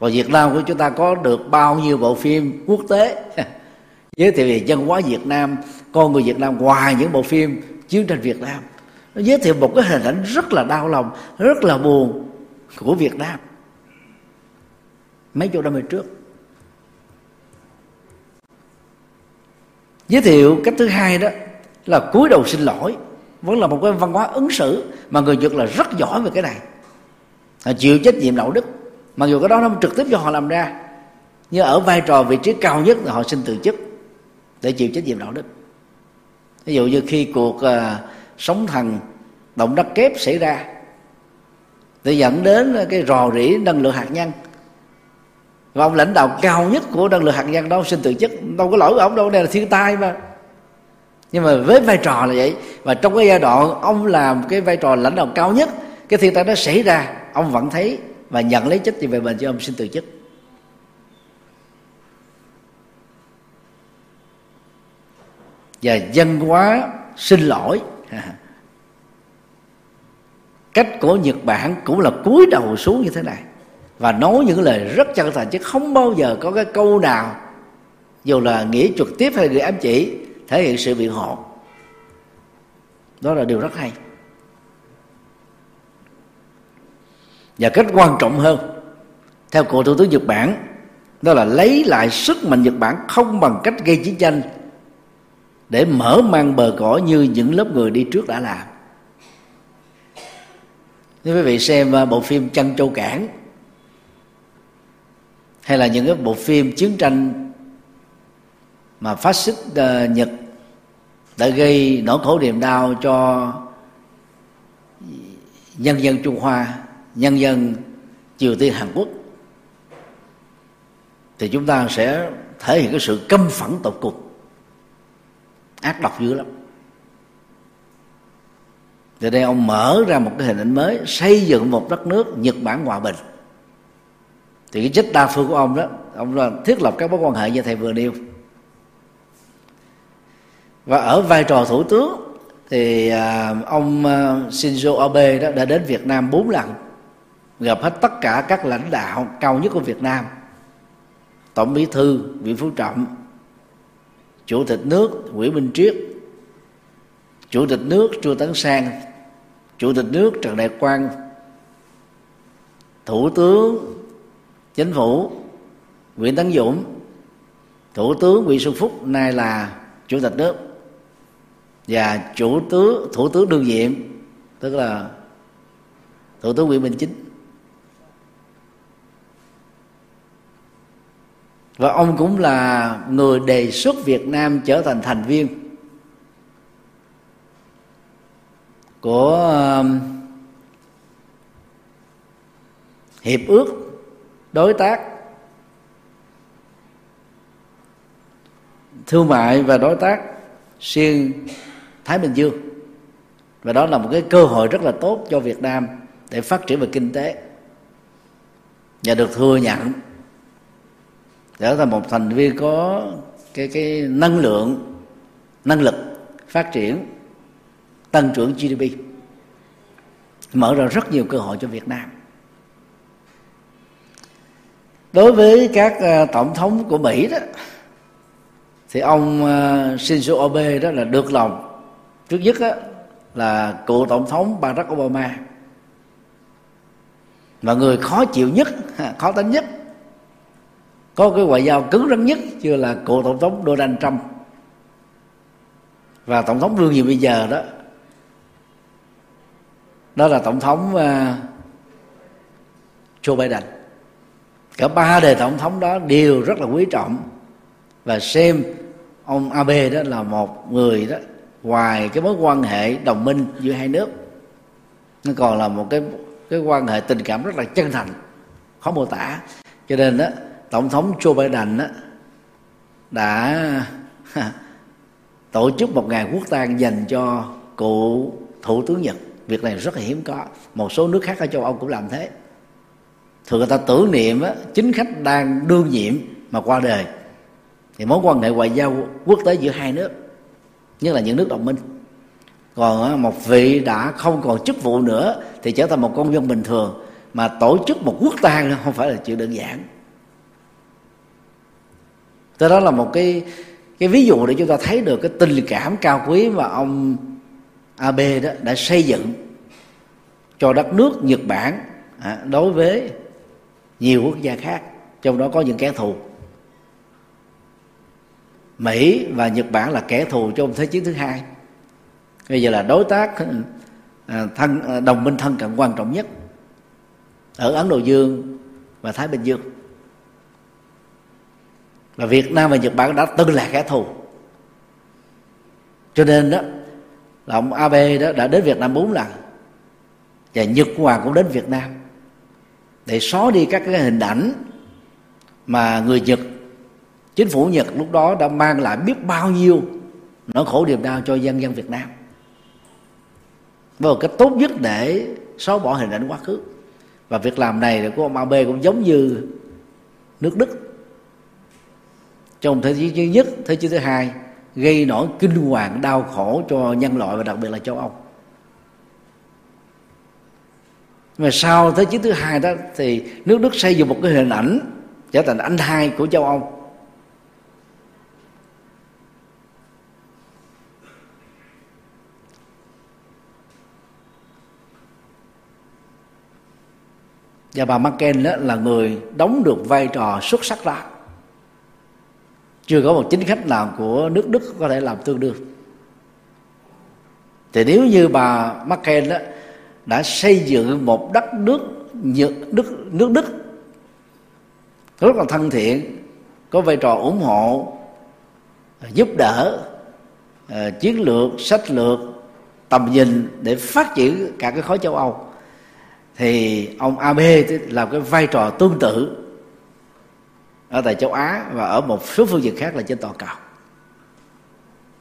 Còn Việt Nam của chúng ta có được bao nhiêu bộ phim quốc tế giới thiệu về văn hóa Việt Nam, con người Việt Nam, ngoài những bộ phim chiến tranh Việt Nam. Nó giới thiệu một cái hình ảnh rất là đau lòng, rất là buồn của Việt Nam mấy chục năm về trước. Giới thiệu cách thứ hai đó là cúi đầu xin lỗi, vẫn là một cái văn hóa ứng xử mà người Nhật là rất giỏi về cái này. Họ chịu trách nhiệm đạo đức, mặc dù cái đó nó trực tiếp cho họ làm ra, nhưng ở vai trò vị trí cao nhất là họ xin từ chức để chịu trách nhiệm đạo đức. Ví dụ như khi cuộc à, sóng thần, động đất kép xảy ra để dẫn đến cái rò rỉ năng lượng hạt nhân, và ông lãnh đạo cao nhất của năng lượng hạt nhân đó xin từ chức, đâu có lỗi của ông đâu, đây là thiên tai mà. Nhưng mà với vai trò là vậy, và trong cái giai đoạn ông làm cái vai trò lãnh đạo cao nhất, cái thiên tai đó xảy ra, ông vẫn thấy và nhận lấy trách nhiệm về mình, cho ông xin từ chức. Và văn hóa xin lỗi, cách của Nhật Bản cũng là cúi đầu xuống như thế này và nói những lời rất chân thành, chứ không bao giờ có cái câu nào dù là nghĩa trực tiếp hay người ám chỉ thể hiện sự biện hộ. Đó là điều rất hay. Và cách quan trọng hơn theo cựu thủ tướng Nhật Bản, đó là lấy lại sức mạnh Nhật Bản không bằng cách gây chiến tranh để mở mang bờ cõi như những lớp người đi trước đã làm. Nếu quý vị xem bộ phim Trân Châu Cảng hay là những cái bộ phim chiến tranh mà phát xít Nhật đã gây nỗi khổ niềm đau cho nhân dân Trung Hoa, nhân dân Triều Tiên, Hàn Quốc, thì chúng ta sẽ thể hiện cái sự căm phẫn tột cùng, ác độc dữ lắm. Từ đây ông mở ra một cái hình ảnh mới, xây dựng một đất nước Nhật Bản hòa bình. Thì cái trách đa phương của ông đó, ông là thiết lập các mối quan hệ như thầy vừa nêu. Và ở vai trò thủ tướng thì ông Shinzo Abe đó đã đến Việt Nam bốn lần, gặp hết tất cả các lãnh đạo cao nhất của Việt Nam: Tổng Bí thư Nguyễn Phú Trọng, Chủ tịch nước Nguyễn Minh Triết, Chủ tịch nước Trương Tấn Sang, Chủ tịch nước Trần Đại Quang, Thủ tướng Chính phủ Nguyễn Tấn Dũng, Thủ tướng Nguyễn Xuân Phúc nay là Chủ tịch nước, và chủ tướng Thủ tướng đương nhiệm tức là Thủ tướng Nguyễn Minh Chính. Và ông cũng là người đề xuất Việt Nam trở thành thành viên của Hiệp ước Đối tác Thương mại và Đối tác xuyên Thái Bình Dương. Và đó là một cái cơ hội rất là tốt cho Việt Nam để phát triển về kinh tế và được thừa nhận trở thành một thành viên có cái cái năng lượng, năng lực phát triển, tăng trưởng giê đê pê, mở ra rất nhiều cơ hội cho Việt Nam. Đối với các tổng thống của Mỹ đó, thì ông Shinzo Abe đó là được lòng. Trước nhất đó, là cựu tổng thống Barack Obama, mà người khó chịu nhất, khó tính nhất, có cái ngoại giao cứng rắn nhất chưa là cựu tổng thống Donald Trump. Và tổng thống đương nhiệm bây giờ đó, đó là tổng thống uh, Joe Biden. Cả ba đời tổng thống đó đều rất là quý trọng và xem ông Abe đó là một người đó, ngoài cái mối quan hệ đồng minh giữa hai nước, nó còn là một cái cái quan hệ tình cảm rất là chân thành, khó mô tả. Cho nên đó, tổng thống Joe Biden đó, đã tổ chức một ngày quốc tang dành cho cựu thủ tướng Nhật. Việc này rất là hiếm có, một số nước khác ở châu Âu cũng làm thế. Thường người ta tưởng niệm đó, chính khách đang đương nhiệm mà qua đời, thì mối quan hệ ngoại giao quốc tế giữa hai nước, nhất là những nước đồng minh. Còn một vị đã không còn chức vụ nữa thì trở thành một công dân bình thường, mà tổ chức một quốc tang không phải là chuyện đơn giản. Thế đó là một cái cái ví dụ để chúng ta thấy được cái tình cảm cao quý mà ông Abe đó đã xây dựng cho đất nước Nhật Bản à, đối với nhiều quốc gia khác, trong đó có những kẻ thù. Mỹ và Nhật Bản là kẻ thù trong Thế chiến thứ hai, bây giờ là đối tác à, thân, đồng minh thân cận quan trọng nhất ở Ấn Độ Dương và Thái Bình Dương. Và Việt Nam và Nhật Bản đã từng là kẻ thù, cho nên đó là ông Abe đó đã đến Việt Nam bốn lần, và Nhật Hoàng cũng đến Việt Nam để xóa đi các cái hình ảnh mà người Nhật, chính phủ Nhật lúc đó đã mang lại biết bao nhiêu nỗi khổ niềm đau cho dân dân Việt Nam. Và cái tốt nhất để xóa bỏ hình ảnh quá khứ. Và việc làm này của ông Abe cũng giống như nước Đức trong Thế chiến thứ nhất, Thế chiến thứ hai, gây nỗi kinh hoàng đau khổ cho nhân loại và đặc biệt là châu Âu. Mà sau Thế chiến thứ hai đó thì nước Đức xây dựng một cái hình ảnh trở thành anh hai của châu Âu. Và bà Merkel đó là người đóng được vai trò xuất sắc đó. Chưa có một chính khách nào của nước Đức có thể làm tương đương. Thì nếu như bà Merkel đó đã xây dựng một đất nước Nhật, Đức, nước Đức rất là thân thiện, có vai trò ủng hộ, giúp đỡ, chiến lược, sách lược, tầm nhìn để phát triển cả cái khối châu Âu, thì ông Abe làm cái vai trò tương tự ở tại châu Á và ở một số phương diện khác là trên toàn cầu.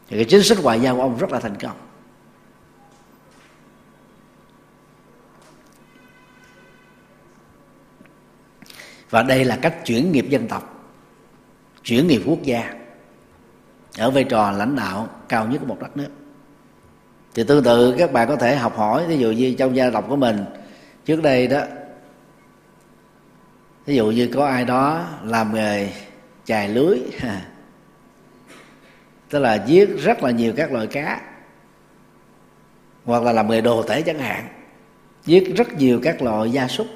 Thì cái chính sách ngoại giao của ông rất là thành công. Và đây là cách chuyển nghiệp dân tộc, chuyển nghiệp quốc gia ở vai trò lãnh đạo cao nhất của một đất nước. Thì tương tự các bạn có thể học hỏi, ví dụ như trong gia tộc của mình trước đây đó, ví dụ như có ai đó làm nghề chài lưới, tức là giết rất là nhiều các loại cá, hoặc là làm nghề đồ tể chẳng hạn, giết rất nhiều các loại gia súc.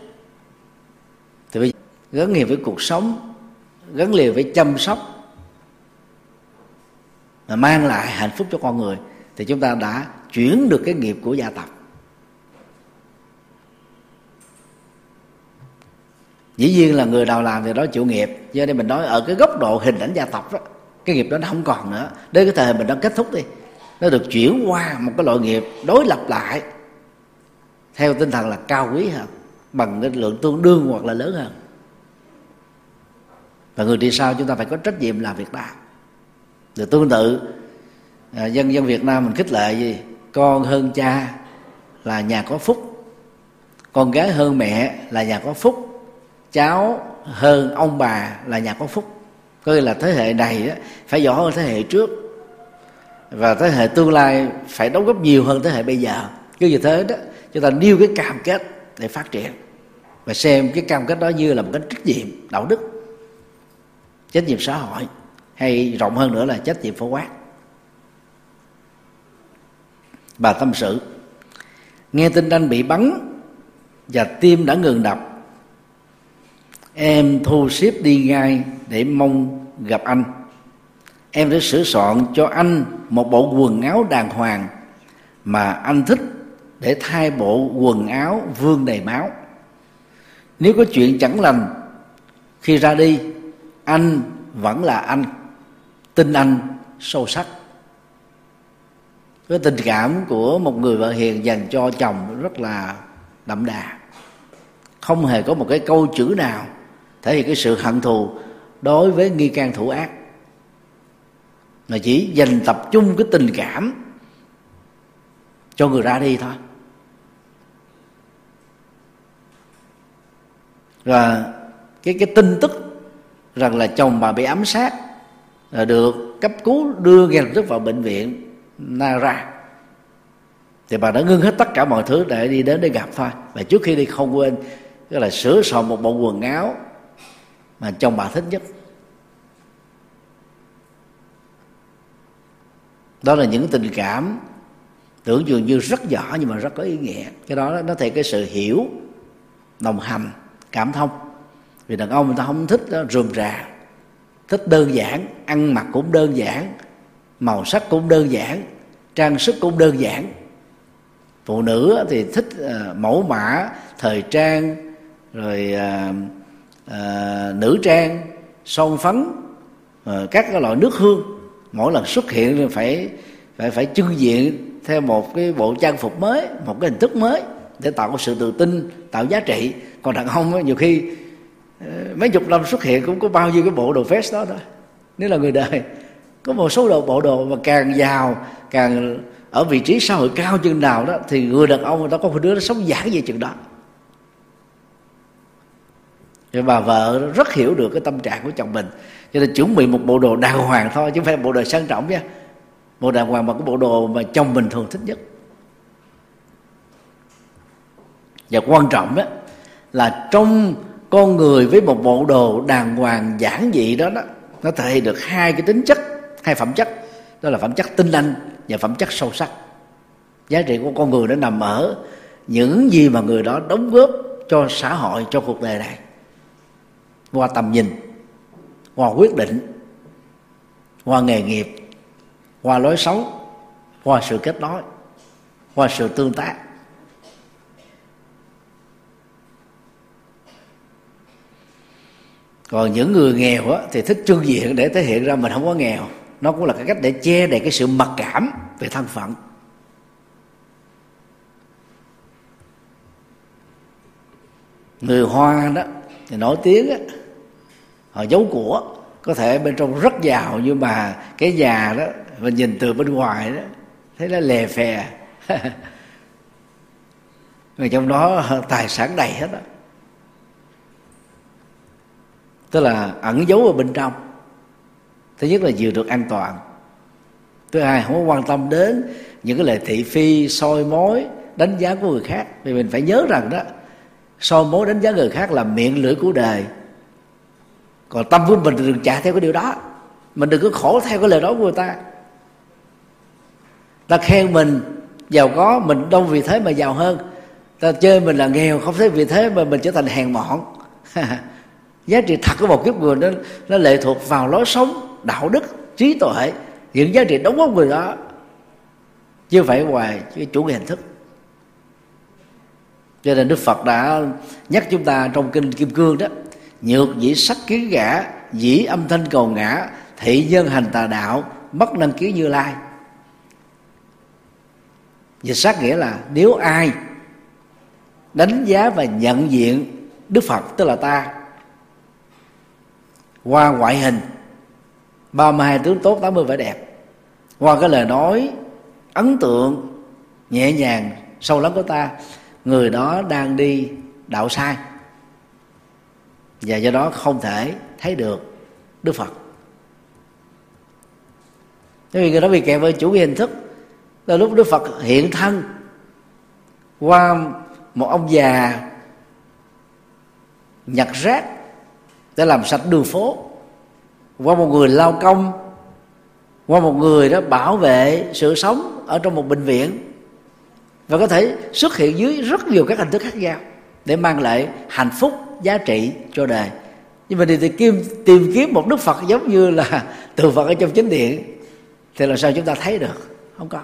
Thì bây giờ gắn liền với cuộc sống, gắn liền với chăm sóc mà mang lại hạnh phúc cho con người, thì chúng ta đã chuyển được cái nghiệp của gia tộc. Dĩ nhiên là người nào làm thì đó chịu nghiệp, cho nên mình nói ở cái góc độ hình ảnh gia tộc đó, cái nghiệp đó nó không còn nữa, đến cái thời mình đã kết thúc đi, nó được chuyển qua một cái loại nghiệp đối lập lại theo tinh thần là cao quý hơn, bằng cái lượng tương đương hoặc là lớn hơn. Và người đi sau chúng ta phải có trách nhiệm làm việc đó. Rồi tương tự dân dân Việt Nam mình khích lệ gì? Con hơn cha là nhà có phúc, con gái hơn mẹ là nhà có phúc, cháu hơn ông bà là nhà có phúc. Có nghĩa là thế hệ này phải giỏi hơn thế hệ trước, và thế hệ tương lai phải đóng góp nhiều hơn thế hệ bây giờ. Cứ như thế đó, chúng ta nêu cái cam kết để phát triển, và xem cái cam kết đó như là một cái trách nhiệm đạo đức, trách nhiệm xã hội, hay rộng hơn nữa là trách nhiệm phổ quát. Bà tâm sự nghe tin anh bị bắn và tim đã ngừng đập, em thu xếp đi ngay để mong gặp anh. Em đã sửa soạn cho anh một bộ quần áo đàng hoàng mà anh thích để thay bộ quần áo vương đầy máu. Nếu có chuyện chẳng lành khi ra đi, anh vẫn là anh, tin anh sâu sắc. Cái tình cảm của một người vợ hiền dành cho chồng rất là đậm đà, không hề có một cái câu chữ nào thể hiện cái sự hận thù đối với nghi can thủ ác, mà chỉ dành tập trung cái tình cảm cho người ra đi thôi. Và cái cái tin tức rằng là chồng bà bị ám sát là được cấp cứu, đưa ngay lập tức vào bệnh viện Naga, thì bà đã ngưng hết tất cả mọi thứ để đi đến để gặp thôi. Và trước khi đi không quên tức là sửa soạn một bộ quần áo mà chồng bà thích nhất. Đó là những tình cảm tưởng dường như rất nhỏ nhưng mà rất có ý nghĩa. Cái đó nó thể cái sự hiểu, đồng hành, cảm thông. Vì đàn ông người ta không thích đó, rườm rà, thích đơn giản, ăn mặc cũng đơn giản, màu sắc cũng đơn giản, trang sức cũng đơn giản. Phụ nữ thì thích uh, mẫu mã, thời trang, rồi uh, uh, nữ trang, son phấn, uh, các loại nước hương. Mỗi lần xuất hiện thì phải phải phải trưng diện theo một cái bộ trang phục mới, một cái hình thức mới để tạo sự tự tin, tạo giá trị. Còn đàn ông ấy, nhiều khi mấy chục năm xuất hiện cũng có bao nhiêu cái bộ đồ vest đó thôi. Nếu là người đời có một số đồ bộ đồ mà càng giàu, càng ở vị trí xã hội cao chừng nào đó thì người đàn ông người ta có một đứa nó sống giản dị chừng đó. Rồi bà vợ rất hiểu được cái tâm trạng của chồng mình, cho nên chuẩn bị một bộ đồ đàng hoàng thôi, chứ không phải bộ đồ sang trọng nha. Bộ đàng hoàng mà cái bộ đồ mà chồng mình thường thích nhất. Và quan trọng đó là trong con người với một bộ đồ đàng hoàng giản dị đó, đó nó thể hiện được hai cái tính chất, hai phẩm chất. Đó là phẩm chất tinh anh và phẩm chất sâu sắc. Giá trị của con người nó nằm ở những gì mà người đó đóng góp cho xã hội, cho cuộc đời này, qua tầm nhìn, qua quyết định, qua nghề nghiệp, qua lối sống, qua sự kết nối, qua sự tương tác. Còn những người nghèo á, thì thích trưng diện để thể hiện ra mình không có nghèo. Nó cũng là cái cách để che đậy cái sự mặc cảm về thân phận. Người Hoa đó thì nổi tiếng á, họ giấu của, có thể bên trong rất giàu nhưng mà cái nhà đó mình nhìn từ bên ngoài đó thấy nó lè phè mà trong đó tài sản đầy hết đó, tức là ẩn giấu ở bên trong. Thứ nhất là vừa được an toàn, thứ hai không có quan tâm đến những cái lời thị phi, soi mói, đánh giá của người khác. Vì mình phải nhớ rằng đó, soi mói đánh giá người khác là miệng lưỡi của đời, còn tâm của mình đừng chạy theo cái điều đó, mình đừng có khổ theo cái lời nói của người ta. Ta khen mình giàu có, mình đâu vì thế mà giàu hơn. Ta chơi mình là nghèo, không thấy vì thế mà mình trở thành hèn mọn. Giá trị thật của một kiếp người nó, nó lệ thuộc vào lối sống, đạo đức, trí tuệ, những giá trị đóng góp người đó, chứ phải ngoài cái chủ nghĩa hình thức. Cho nên Đức Phật đã nhắc chúng ta trong kinh Kim Cương đó: nhược dĩ sắc kiến ngã, dĩ âm thanh cầu ngã, thị nhân hành tà đạo, mất năng kiến Như Lai. Dịch sát nghĩa là nếu ai đánh giá và nhận diện Đức Phật, tức là ta, qua ngoại hình, ba mươi hai tướng tốt, tám mươi vẻ đẹp, qua cái lời nói ấn tượng, nhẹ nhàng, sâu lắng của ta, người đó đang đi đạo sai, và do đó không thể thấy được Đức Phật. Nếu vì người đó bị kẹt với chủ nghĩa hình thức, là lúc Đức Phật hiện thân qua một ông già nhặt rác để làm sạch đường phố, qua một người lao công, qua một người đó bảo vệ sự sống ở trong một bệnh viện, và có thể xuất hiện dưới rất nhiều các hình thức khác nhau để mang lại hạnh phúc, giá trị cho đời. Nhưng mà đi tìm, tìm kiếm một Đức Phật giống như là tượng Phật ở trong chính điện thì làm sao chúng ta thấy được? Không có.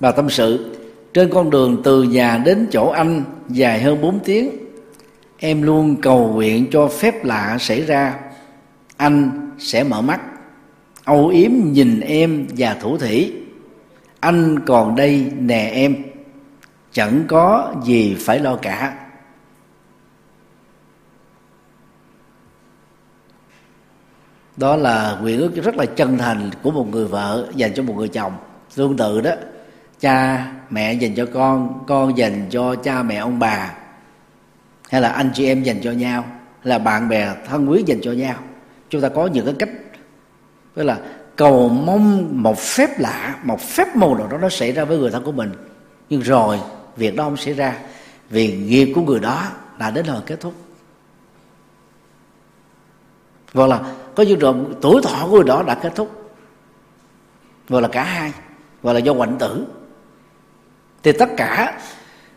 Bà tâm sự: trên con đường từ nhà đến chỗ anh dài hơn bốn tiếng, em luôn cầu nguyện cho phép lạ xảy ra, anh sẽ mở mắt, âu yếm nhìn em và thủ thỉ: anh còn đây nè em, chẳng có gì phải lo cả. Đó là nguyện ước rất là chân thành của một người vợ dành cho một người chồng. Tương tự đó, cha mẹ dành cho con, con dành cho cha mẹ ông bà, hay là anh chị em dành cho nhau, hay là bạn bè thân quý dành cho nhau. Chúng ta có những cái cách, tức là cầu mong một phép lạ, một phép màu nào đó nó xảy ra với người thân của mình. Nhưng rồi việc đó không xảy ra, vì nghiệp của người đó là đến hồi kết thúc. Gọi là có những trường tuổi thọ của người đó đã kết thúc, gọi là cả hai, gọi là do hoạnh tử. Thì tất cả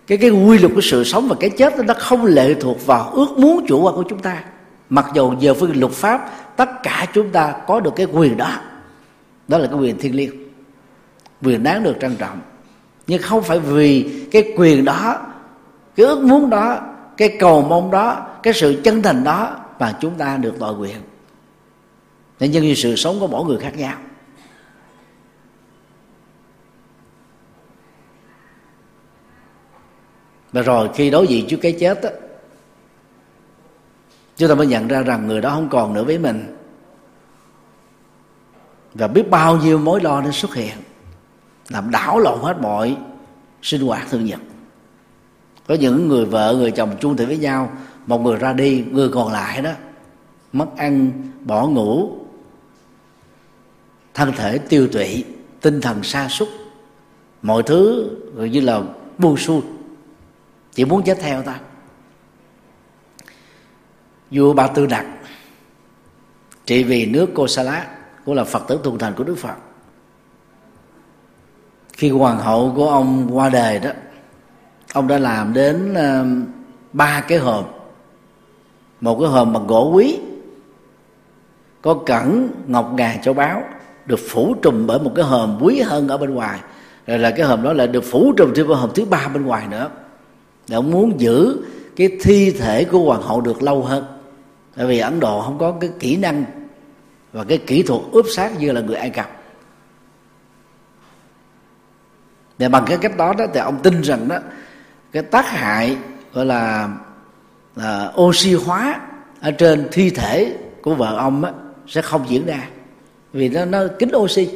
cái cái quy luật của sự sống và cái chết nó không lệ thuộc vào ước muốn chủ quan của chúng ta. Mặc dù giờ phương luật pháp tất cả chúng ta có được cái quyền đó, đó là cái quyền thiêng liêng, quyền đáng được trân trọng, nhưng không phải vì cái quyền đó, cái ước muốn đó, cái cầu mong đó, cái sự chân thành đó mà chúng ta được đòi quyền. Nên nhân như sự sống của mỗi người khác nhau. Và rồi khi đối diện trước cái chết á, chúng ta mới nhận ra rằng người đó không còn nữa với mình, và biết bao nhiêu mối lo nó xuất hiện, làm đảo lộn hết mọi sinh hoạt thường nhật. Có những người vợ, người chồng chung thủy với nhau, một người ra đi, người còn lại đó mất ăn, bỏ ngủ, thân thể tiêu tụy, tinh thần sa sút, mọi thứ gần như là buông xuôi, chỉ muốn chết theo ta. Vua Ba Tư Đặc trị vì nước Kosala, cũng là Phật tử thuần thành của Đức Phật. Khi hoàng hậu của ông qua đời đó, ông đã làm đến ba cái hòm. Một cái hòm bằng gỗ quý, có cẩn, ngọc ngà, châu báu, được phủ trùm bởi một cái hòm quý hơn ở bên ngoài. Rồi là cái hòm đó lại được phủ trùm thêm hòm thứ ba bên ngoài nữa, để ông muốn giữ cái thi thể của hoàng hậu được lâu hơn. Bởi vì Ấn Độ không có cái kỹ năng và cái kỹ thuật ướp xác như là người Ai Cập. Để bằng cái cách đó, đó thì ông tin rằng đó, cái tác hại gọi là, là oxy hóa ở trên thi thể của vợ ông đó, sẽ không diễn ra, vì nó, nó kín oxy.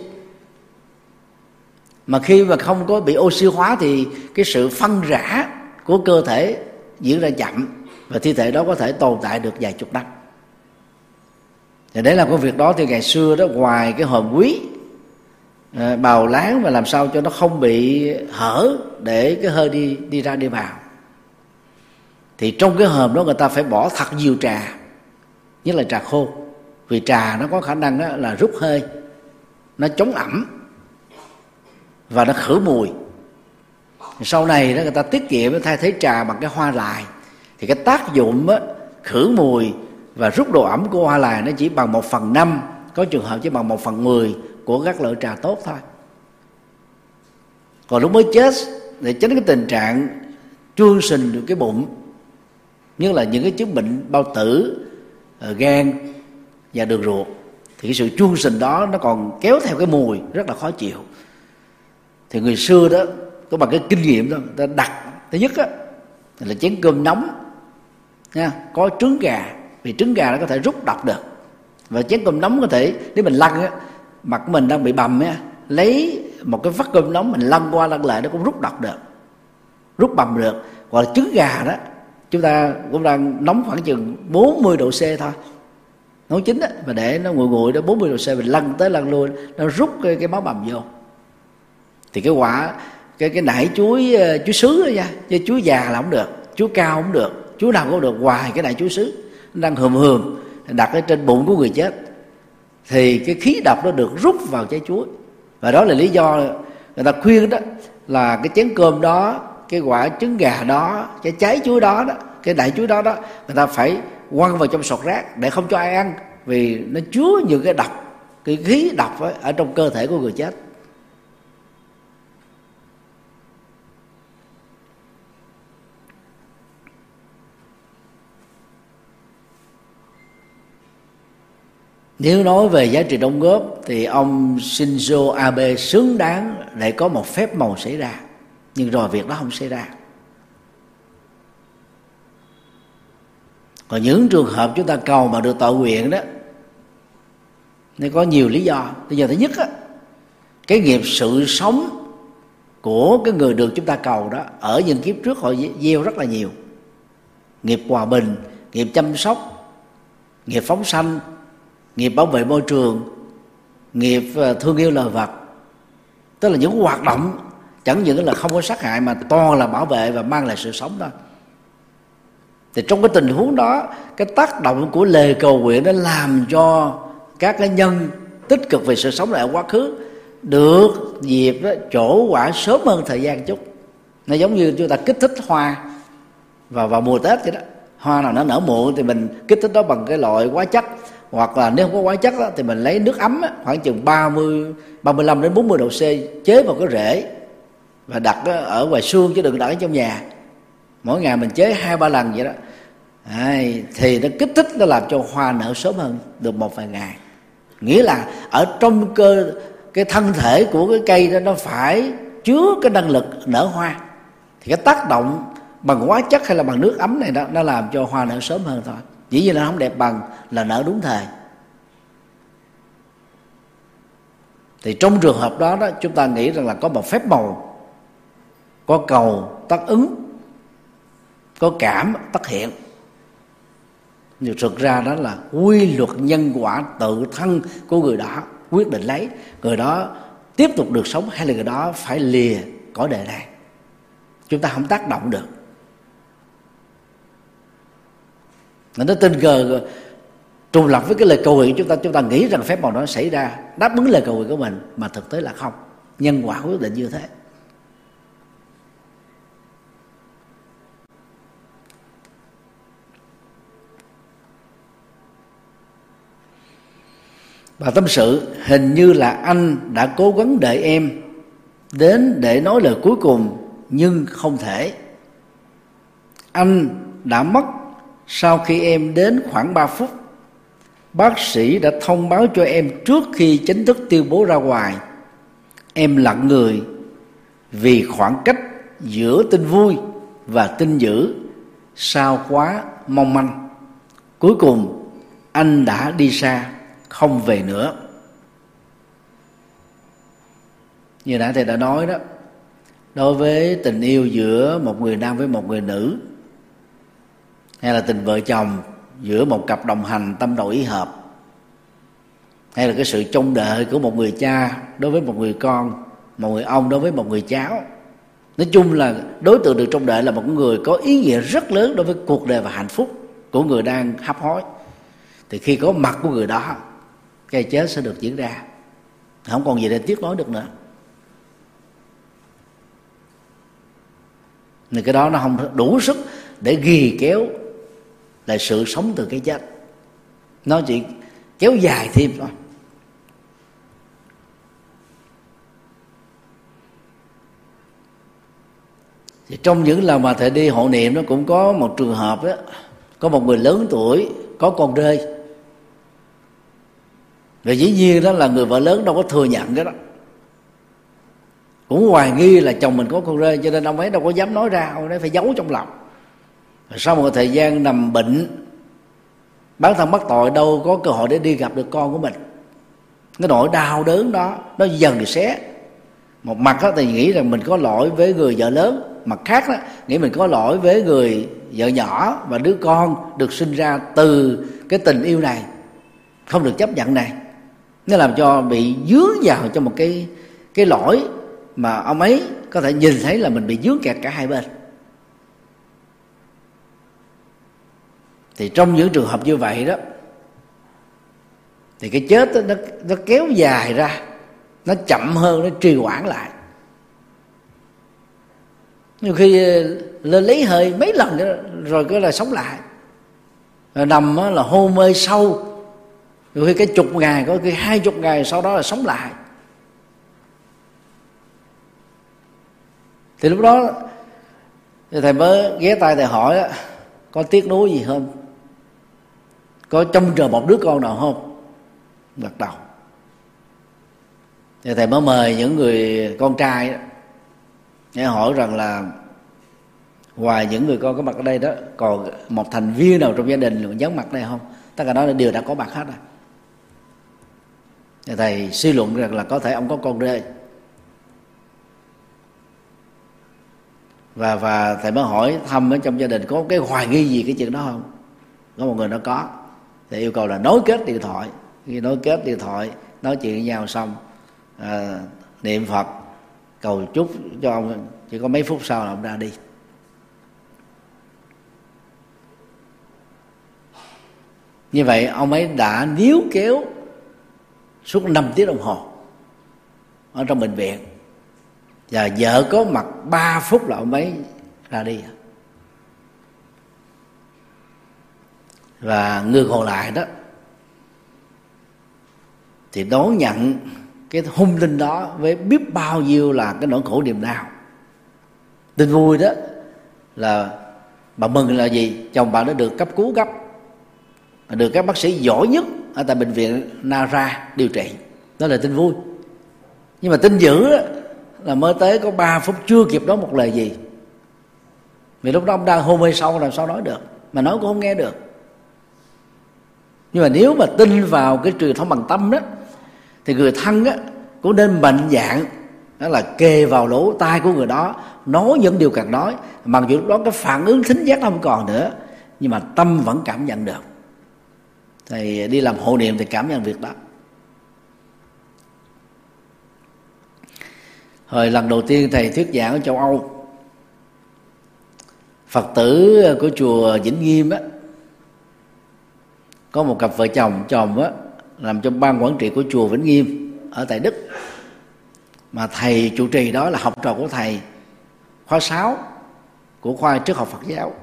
Mà khi mà không có bị oxy hóa thì cái sự phân rã của cơ thể diễn ra chậm, và thi thể đó có thể tồn tại được vài chục năm. Thì để làm công việc đó thì ngày xưa đó, ngoài cái hòm quý, bào láng và làm sao cho nó không bị hở để cái hơi đi đi ra đi vào, thì trong cái hòm đó người ta phải bỏ thật nhiều trà, nhất là trà khô, vì trà nó có khả năng đó là rút hơi, nó chống ẩm và nó khử mùi. Sau này đó, người ta tiết kiệm thay thế trà bằng cái hoa lài, thì cái tác dụng đó, khử mùi và rút độ ẩm của hoa lài nó chỉ bằng một phần năm, có trường hợp chỉ bằng một phần mười của các loại trà tốt thôi. Còn lúc mới chết, để tránh cái tình trạng trương sình được cái bụng, như là những cái chứng bệnh bao tử, gan và đường ruột, thì cái sự trương sình đó nó còn kéo theo cái mùi rất là khó chịu. Thì người xưa đó có bằng cái kinh nghiệm đó, người ta đặt thứ nhất á là chén cơm nóng nha, có trứng gà, vì trứng gà nó có thể rút độc được, và chén cơm nóng có thể nếu mình lăn á, mặt mình đang bị bầm á, lấy một cái vắt cơm nóng mình lăn qua lăn lại nó cũng rút độc được, rút bầm được. Còn là trứng gà đó, chúng ta cũng đang nóng khoảng chừng bốn mươi độ C thôi, nấu chín á, mà để nó nguội nguội đó bốn mươi độ C mình lăn tới lăn lui nó rút cái, cái máu bầm vô. Thì cái quả cái cái nải chuối chuối sứ đó nha, chứ chuối già là không được, chuối cao không được, chuối nào cũng được, hoài cái nải chuối sứ nó đang hườm hườm đặt ở trên bụng của người chết, thì cái khí độc nó được rút vào trái chuối. Và đó là lý do người ta khuyên đó là cái chén cơm đó, cái quả trứng gà đó, cái trái chuối đó đó, cái nải chuối đó đó, người ta phải quăng vào trong sọt rác để không cho ai ăn, vì nó chứa những cái độc, cái khí độc ở trong cơ thể của người chết. Nếu nói về giá trị đóng góp thì ông Shinzo Abe xứng đáng để có một phép màu xảy ra, nhưng rồi việc đó không xảy ra. Còn những trường hợp chúng ta cầu mà được tội nguyện đó, nó có nhiều lý do. Bây giờ thứ nhất á, cái nghiệp sự sống của cái người được chúng ta cầu đó, ở những kiếp trước họ gieo rất là nhiều. Nghiệp hòa bình, nghiệp chăm sóc, nghiệp phóng sanh, nghiệp bảo vệ môi trường, nghiệp thương yêu loài vật, tức là những hoạt động chẳng những là không có sát hại mà toàn là bảo vệ và mang lại sự sống đó. Thì trong cái tình huống đó, cái tác động của lời cầu nguyện nó làm cho các cái nhân tích cực về sự sống lại quá khứ được dịp đó, trổ quả sớm hơn thời gian chút. Nó giống như chúng ta kích thích hoa vào vào mùa Tết vậy đó, hoa nào nó nở muộn thì mình kích thích đó bằng cái loại hóa chất, hoặc là nếu không có hóa chất đó, thì mình lấy nước ấm đó, khoảng chừng ba mươi, ba mươi lăm đến bốn mươi độ C chế vào cái rễ và đặt ở ngoài xương, chứ đừng đặt ở trong nhà. Mỗi ngày mình chế hai ba lần vậy đó. Đấy, thì nó kích thích, nó làm cho hoa nở sớm hơn được một vài ngày. Nghĩa là ở trong cơ cái thân thể của cái cây đó, nó phải chứa cái năng lực nở hoa, thì cái tác động bằng hóa chất hay là bằng nước ấm này đó, nó làm cho hoa nở sớm hơn thôi. Dĩ nhiên là không đẹp bằng là nở đúng thời. Thì trong trường hợp đó, đó chúng ta nghĩ rằng là có một phép màu, có cầu tác ứng, có cảm tác hiện. Nhưng thực ra đó là quy luật nhân quả tự thân của người đó quyết định lấy người đó tiếp tục được sống hay là người đó phải lìa cõi đời này. Chúng ta không tác động được. Nó tình cờ trùng lập với cái lời cầu nguyện chúng ta, chúng ta nghĩ rằng phép màu đó xảy ra đáp ứng lời cầu nguyện của mình, mà thực tế là không. Nhân quả quyết định như thế. Và tâm sự, hình như là anh đã cố gắng đợi em đến để nói lời cuối cùng nhưng không thể. Anh đã mất sau khi em đến khoảng ba phút. Bác sĩ đã thông báo cho em trước khi chính thức tuyên bố ra ngoài. Em lặng người vì khoảng cách giữa tin vui và tin dữ sao quá mong manh. Cuối cùng anh đã đi xa, không về nữa. Như nãy thầy đã nói đó, đối với tình yêu giữa một người nam với một người nữ, hay là tình vợ chồng giữa một cặp đồng hành tâm đầu ý hợp, hay là cái sự trông đợi của một người cha đối với một người con, một người ông đối với một người cháu, nói chung là đối tượng được trông đợi là một người có ý nghĩa rất lớn đối với cuộc đời và hạnh phúc của người đang hấp hối. thì khi có mặt của người đó, cái chết sẽ được diễn ra, không còn gì để tiếc nói được nữa. Nên cái đó nó không đủ sức để ghi kéo lại sự sống từ cái chết, nó chỉ kéo dài thêm thôi. Thì trong những lần mà thầy đi hộ niệm, nó cũng có một trường hợp đó, có một người lớn tuổi có con rơi, và dĩ nhiên đó là người vợ lớn đâu có thừa nhận cái đó, cũng hoài nghi là chồng mình có con rơi, cho nên ông ấy đâu có dám nói ra, ông ấy phải giấu trong lòng. Và sau một thời gian nằm bệnh, bản thân mắc tội đâu có cơ hội để đi gặp được con của mình, cái nỗi đau đớn đó nó dần xé. Một mặt đó thì nghĩ rằng mình có lỗi với người vợ lớn, mặt khác đó nghĩ mình có lỗi với người vợ nhỏ và đứa con được sinh ra từ cái tình yêu này không được chấp nhận này. Nó làm cho bị dướng vào trong một cái cái lỗi mà ông ấy có thể nhìn thấy là mình bị dướng kẹt cả hai bên. Thì trong những trường hợp như vậy đó, thì cái chết đó, nó, nó kéo dài ra, nó chậm hơn, nó trì hoãn lại. Nhiều khi lên lấy hơi mấy lần nữa, rồi cứ là sống lại, rồi nằm là hôn mê sâu, nhiều khi cái chục ngày, có khi hai chục ngày sau đó là sống lại. Thì lúc đó thầy mới ghé tay thầy hỏi đó, có tiếc nuối gì không, có trông chờ một đứa con nào không, gật đầu. Thì thầy mới mời những người con trai đó, để hỏi rằng là ngoài những người con có mặt ở đây đó, còn một thành viên nào trong gia đình vắng mặt đây không? Tất cả đó là đều đã có mặt hết rồi. Thì thầy suy luận rằng là có thể ông có con rể. Và và thầy mới hỏi thăm ở trong gia đình có cái hoài nghi gì cái chuyện đó không? Có một người nó có. Thầy yêu cầu là nối kết điện thoại. Khi nối kết điện thoại, nói chuyện với nhau xong, à, niệm Phật, cầu chúc cho ông, chỉ có mấy phút sau là ông ra đi. Như vậy ông ấy đã níu kéo suốt năm tiếng đồng hồ ở trong bệnh viện, và vợ có mặt ba phút là ông ấy ra đi. Và người còn lại đó thì đón nhận cái hung linh đó với biết bao nhiêu là cái nỗi khổ niềm đau. Tin vui đó là bà mừng là gì? Chồng bà đã được cấp cứu gấp, được các bác sĩ giỏi nhất ở tại bệnh viện Naga điều trị. Đó là tin vui. Nhưng mà tin dữ là mới tới có ba phút, chưa kịp nói một lời gì, vì lúc đó ông đang hôn mê sâu, làm sao nói được, mà nói cũng không nghe được. Nhưng mà nếu mà tin vào cái truyền thống bằng tâm đó, thì người thân á, cũng nên mạnh dạn, đó là kề vào lỗ tai của người đó, nói những điều cần nói, mặc dù lúc đó cái phản ứng thính giác không còn nữa, nhưng mà tâm vẫn cảm nhận được. Thì đi làm hộ niệm thì cảm nhận việc đó. Hồi lần đầu tiên thầy thuyết giảng ở châu Âu, Phật tử của chùa Vĩnh Nghiêm á, có một cặp vợ chồng, chồng á làm trong ban quản trị của chùa Vĩnh Nghiêm ở tại Đức, mà thầy trụ trì đó là học trò của thầy khóa sáu của khoa triết học Phật giáo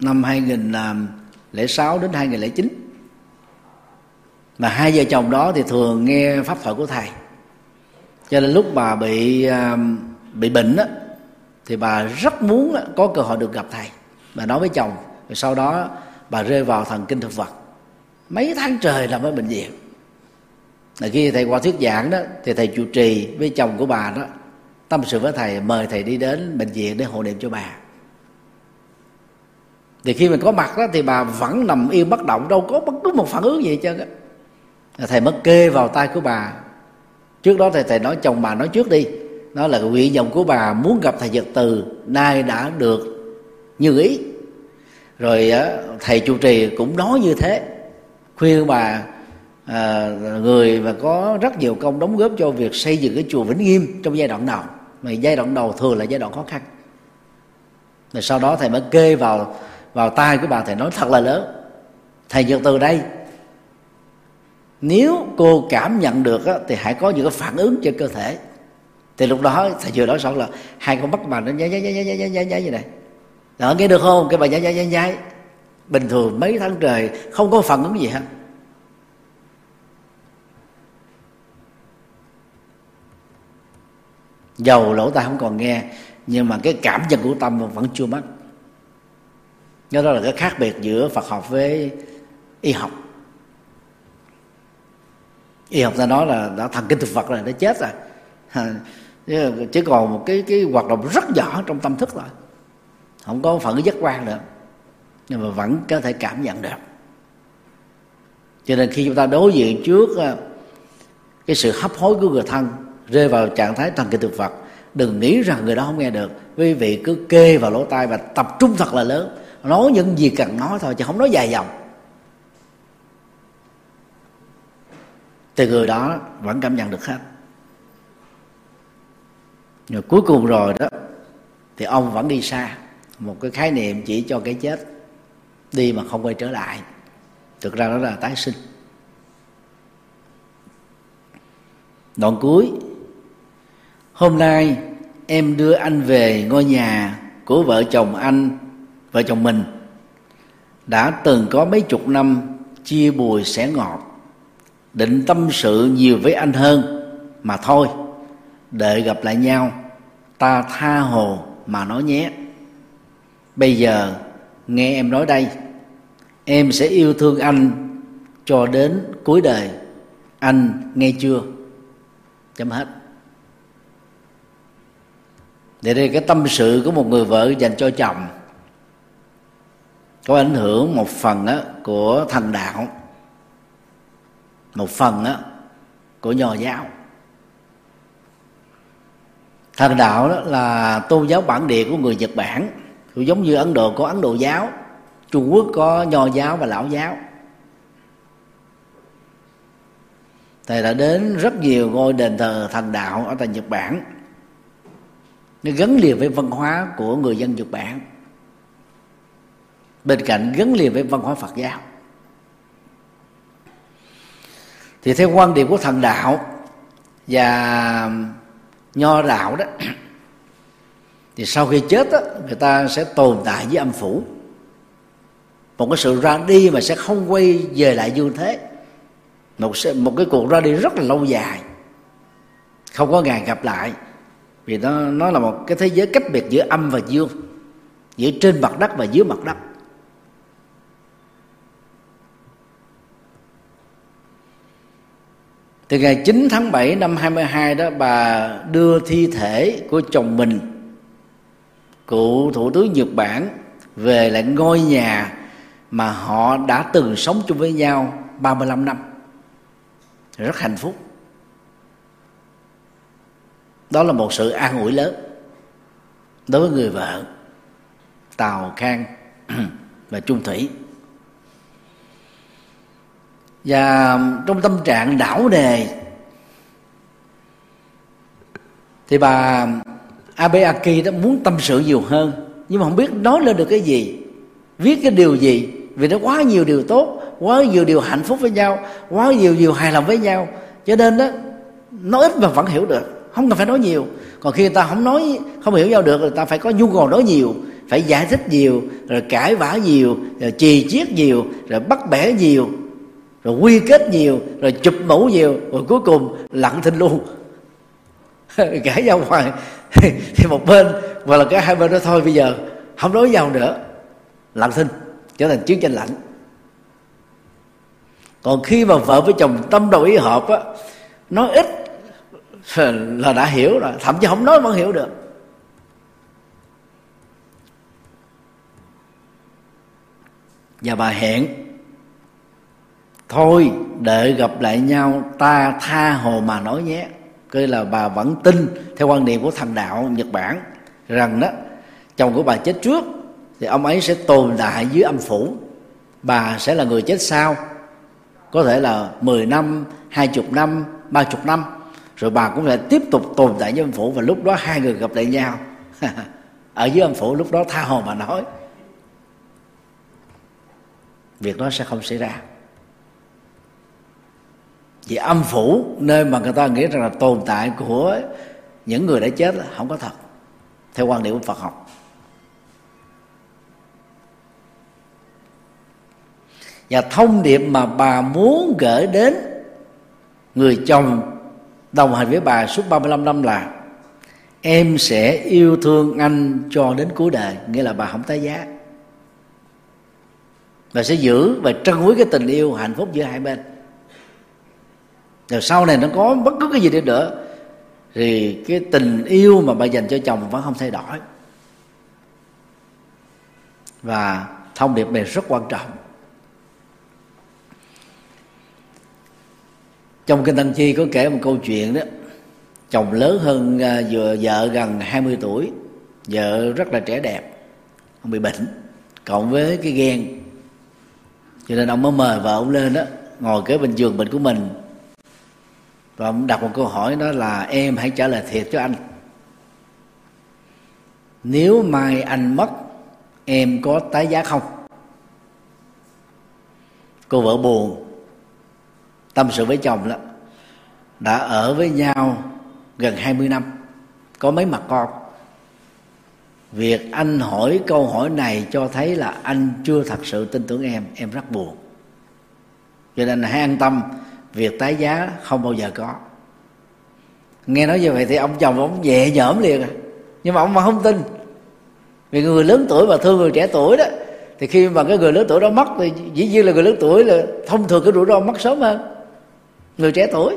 năm hai nghìn lẻ sáu đến hai nghìn lẻ chín. Mà hai vợ chồng đó thì thường nghe pháp thoại của thầy, cho nên lúc bà bị bị bệnh á, thì bà rất muốn có cơ hội được gặp thầy. Bà nói với chồng, rồi sau đó bà rơi vào thần kinh thực vật, mấy tháng trời nằm ở bệnh viện. Rồi khi thầy qua thuyết giảng đó, thì thầy chủ trì với chồng của bà đó tâm sự với thầy, mời thầy đi đến bệnh viện để hộ niệm cho bà. Thì khi mình có mặt đó, thì bà vẫn nằm yên bất động, đâu có bất cứ một phản ứng gì hết. Thầy mới kê vào tay của bà. Trước đó thầy, thầy nói chồng bà nói trước đi, nói là nguyện vọng của bà muốn gặp thầy Nhật Từ nay đã được như ý. Rồi thầy chủ trì cũng nói như thế, khuyên bà, à, người mà có rất nhiều công đóng góp cho việc xây dựng cái chùa Vĩnh Nghiêm trong giai đoạn đầu, mà giai đoạn đầu thường là giai đoạn khó khăn. Rồi sau đó thầy mới kê vào vào tai của bà, thầy nói thật là lớn: thầy Nhật Từ đây Nếu cô cảm nhận được á, thì hãy có những cái phản ứng trên cơ thể. Thì lúc đó thầy vừa nói xong là hai con bắt bằng nó nháy nháy nháy nháy nháy nháy như này. Đó, nghe được không? Cái bà nháy nháy nháy nháy. Bình thường mấy tháng trời không có phản ứng gì hết. Dầu lỗ tai không còn nghe, nhưng mà cái cảm nhận của tâm vẫn chưa mất. Đó là cái khác biệt giữa Phật học với y học. Y học ta nói là đã thần kinh thực vật rồi, nó chết rồi, chứ còn một cái cái hoạt động rất nhỏ trong tâm thức rồi, không có phản ứng giác quan nữa, nhưng mà vẫn có thể cảm nhận được. Cho nên khi chúng ta đối diện trước cái sự hấp hối của người thân, rơi vào trạng thái thần kinh thực vật, đừng nghĩ rằng người đó không nghe được. Quý vị cứ kê vào lỗ tai và tập trung thật là lớn, nói những gì cần nói thôi, chứ không nói dài dòng. Thì người đó vẫn cảm nhận được hết. Rồi cuối cùng rồi đó, thì ông vẫn đi xa. Một cái khái niệm chỉ cho cái chết, đi mà không quay trở lại. Thực ra đó là tái sinh. Đoạn cuối: hôm nay em đưa anh về ngôi nhà của vợ chồng anh, vợ chồng mình đã từng có mấy chục năm chia bùi sẻ ngọt, định tâm sự nhiều với anh hơn mà thôi. Đợi gặp lại nhau ta tha hồ mà nói nhé. Bây giờ nghe em nói đây, em sẽ yêu thương anh cho đến cuối đời. Anh nghe chưa? Chấm hết. Để đây, cái tâm sự của một người vợ dành cho chồng có ảnh hưởng một phần á của thần đạo, một phần á của nho giáo. Thần đạo đó là tôn giáo bản địa của người Nhật Bản, cũng giống như Ấn Độ có Ấn Độ giáo, Trung Quốc có nho giáo và lão giáo. Thầy đã đến rất nhiều ngôi đền thờ thần đạo ở tại Nhật Bản, nó gắn liền với văn hóa của người dân Nhật Bản, bên cạnh gắn liền với văn hóa Phật giáo. Thì theo quan điểm của thần đạo và nho đạo đó, thì sau khi chết đó, người ta sẽ tồn tại với âm phủ, một cái sự ra đi mà sẽ không quay về lại dương thế, một một cái cuộc ra đi rất là lâu dài, không có ngày gặp lại. Vì nó nó là một cái thế giới cách biệt giữa âm và dương, giữa trên mặt đất và dưới mặt đất. Từ ngày chín tháng bảy năm hai mươi hai đó, bà đưa thi thể của chồng mình, cựu thủ tướng Nhật Bản, về lại ngôi nhà mà họ đã từng sống chung với nhau ba mươi lăm năm, rất hạnh phúc. Đó là một sự an ủi lớn đối với người vợ tào khang và chung thủy. Và trong tâm trạng đảo đề thì bà Abe Akie đó muốn tâm sự nhiều hơn, nhưng mà không biết nói lên được cái gì, viết cái điều gì, vì nó quá nhiều điều tốt, quá nhiều điều hạnh phúc với nhau, quá nhiều điều hài lòng với nhau. Cho nên đó, nói ít mà vẫn hiểu được, không cần phải nói nhiều. Còn khi người ta không nói, không hiểu nhau được, người ta phải có nhu cầu nói nhiều, phải giải thích nhiều, rồi cãi vã nhiều, rồi chì chiết nhiều, rồi bắt bẻ nhiều, rồi quy kết nhiều, rồi chụp mũ nhiều, rồi cuối cùng lặng thinh luôn. Cãi nhau hoài thì một bên hoặc là cả hai bên đó thôi, bây giờ không nói nhau nữa, lặng thinh, trở thành chiến tranh lạnh. Còn khi mà vợ với chồng tâm đầu ý hợp á, nói ít là đã hiểu rồi, thậm chí không nói vẫn hiểu được. Và bà hẹn: thôi đợi gặp lại nhau ta tha hồ mà nói nhé. Coi là bà vẫn tin theo quan niệm của thần đạo Nhật Bản rằng đó, chồng của bà chết trước thì ông ấy sẽ tồn tại dưới âm phủ, bà sẽ là người chết sau, có thể là mười năm, hai mươi năm, ba mươi năm, rồi bà cũng lại tiếp tục tồn tại dưới âm phủ, và lúc đó hai người gặp lại nhau ở dưới âm phủ, lúc đó tha hồ mà nói. Việc đó sẽ không xảy ra. Vì âm phủ, nơi mà người ta nghĩ rằng là tồn tại của những người đã chết không có thật theo quan điểm của Phật học. Và thông điệp mà bà muốn gửi đến người chồng đồng hành với bà suốt ba mươi lăm năm là: em sẽ yêu thương anh cho đến cuối đời. Nghĩa là bà không tái giá, bà sẽ giữ và trân quý cái tình yêu hạnh phúc giữa hai bên. Rồi sau này nó có bất cứ cái gì đi nữa thì cái tình yêu mà bà dành cho chồng vẫn không thay đổi. Và thông điệp này rất quan trọng. Trong kinh Tăng Chi có kể một câu chuyện đó. Chồng lớn hơn vừa vợ gần hai mươi tuổi, vợ rất là trẻ đẹp, ông bị bệnh cộng với cái ghen, cho nên ông mới mời vợ ông lên đó, ngồi kế bên giường bệnh của mình, và ông đặt một câu hỏi đó là: em hãy trả lời thiệt cho anh, nếu mai anh mất em có tái giá không? Cô vợ buồn tâm sự với chồng đó: đã ở với nhau gần hai mươi năm, có mấy mặt con. Việc anh hỏi câu hỏi này cho thấy là anh chưa thật sự tin tưởng em, em rất buồn. Cho nên hãy an tâm, việc tái giá không bao giờ có. Nghe nói như vậy thì ông chồng ông nhẹ nhõm liền. Nhưng mà ông mà không tin. Vì người lớn tuổi mà thương người trẻ tuổi đó, thì khi mà cái người lớn tuổi đó mất thì dĩ nhiên là người lớn tuổi là thông thường cái rủi ro mất sớm hơn người trẻ tuổi.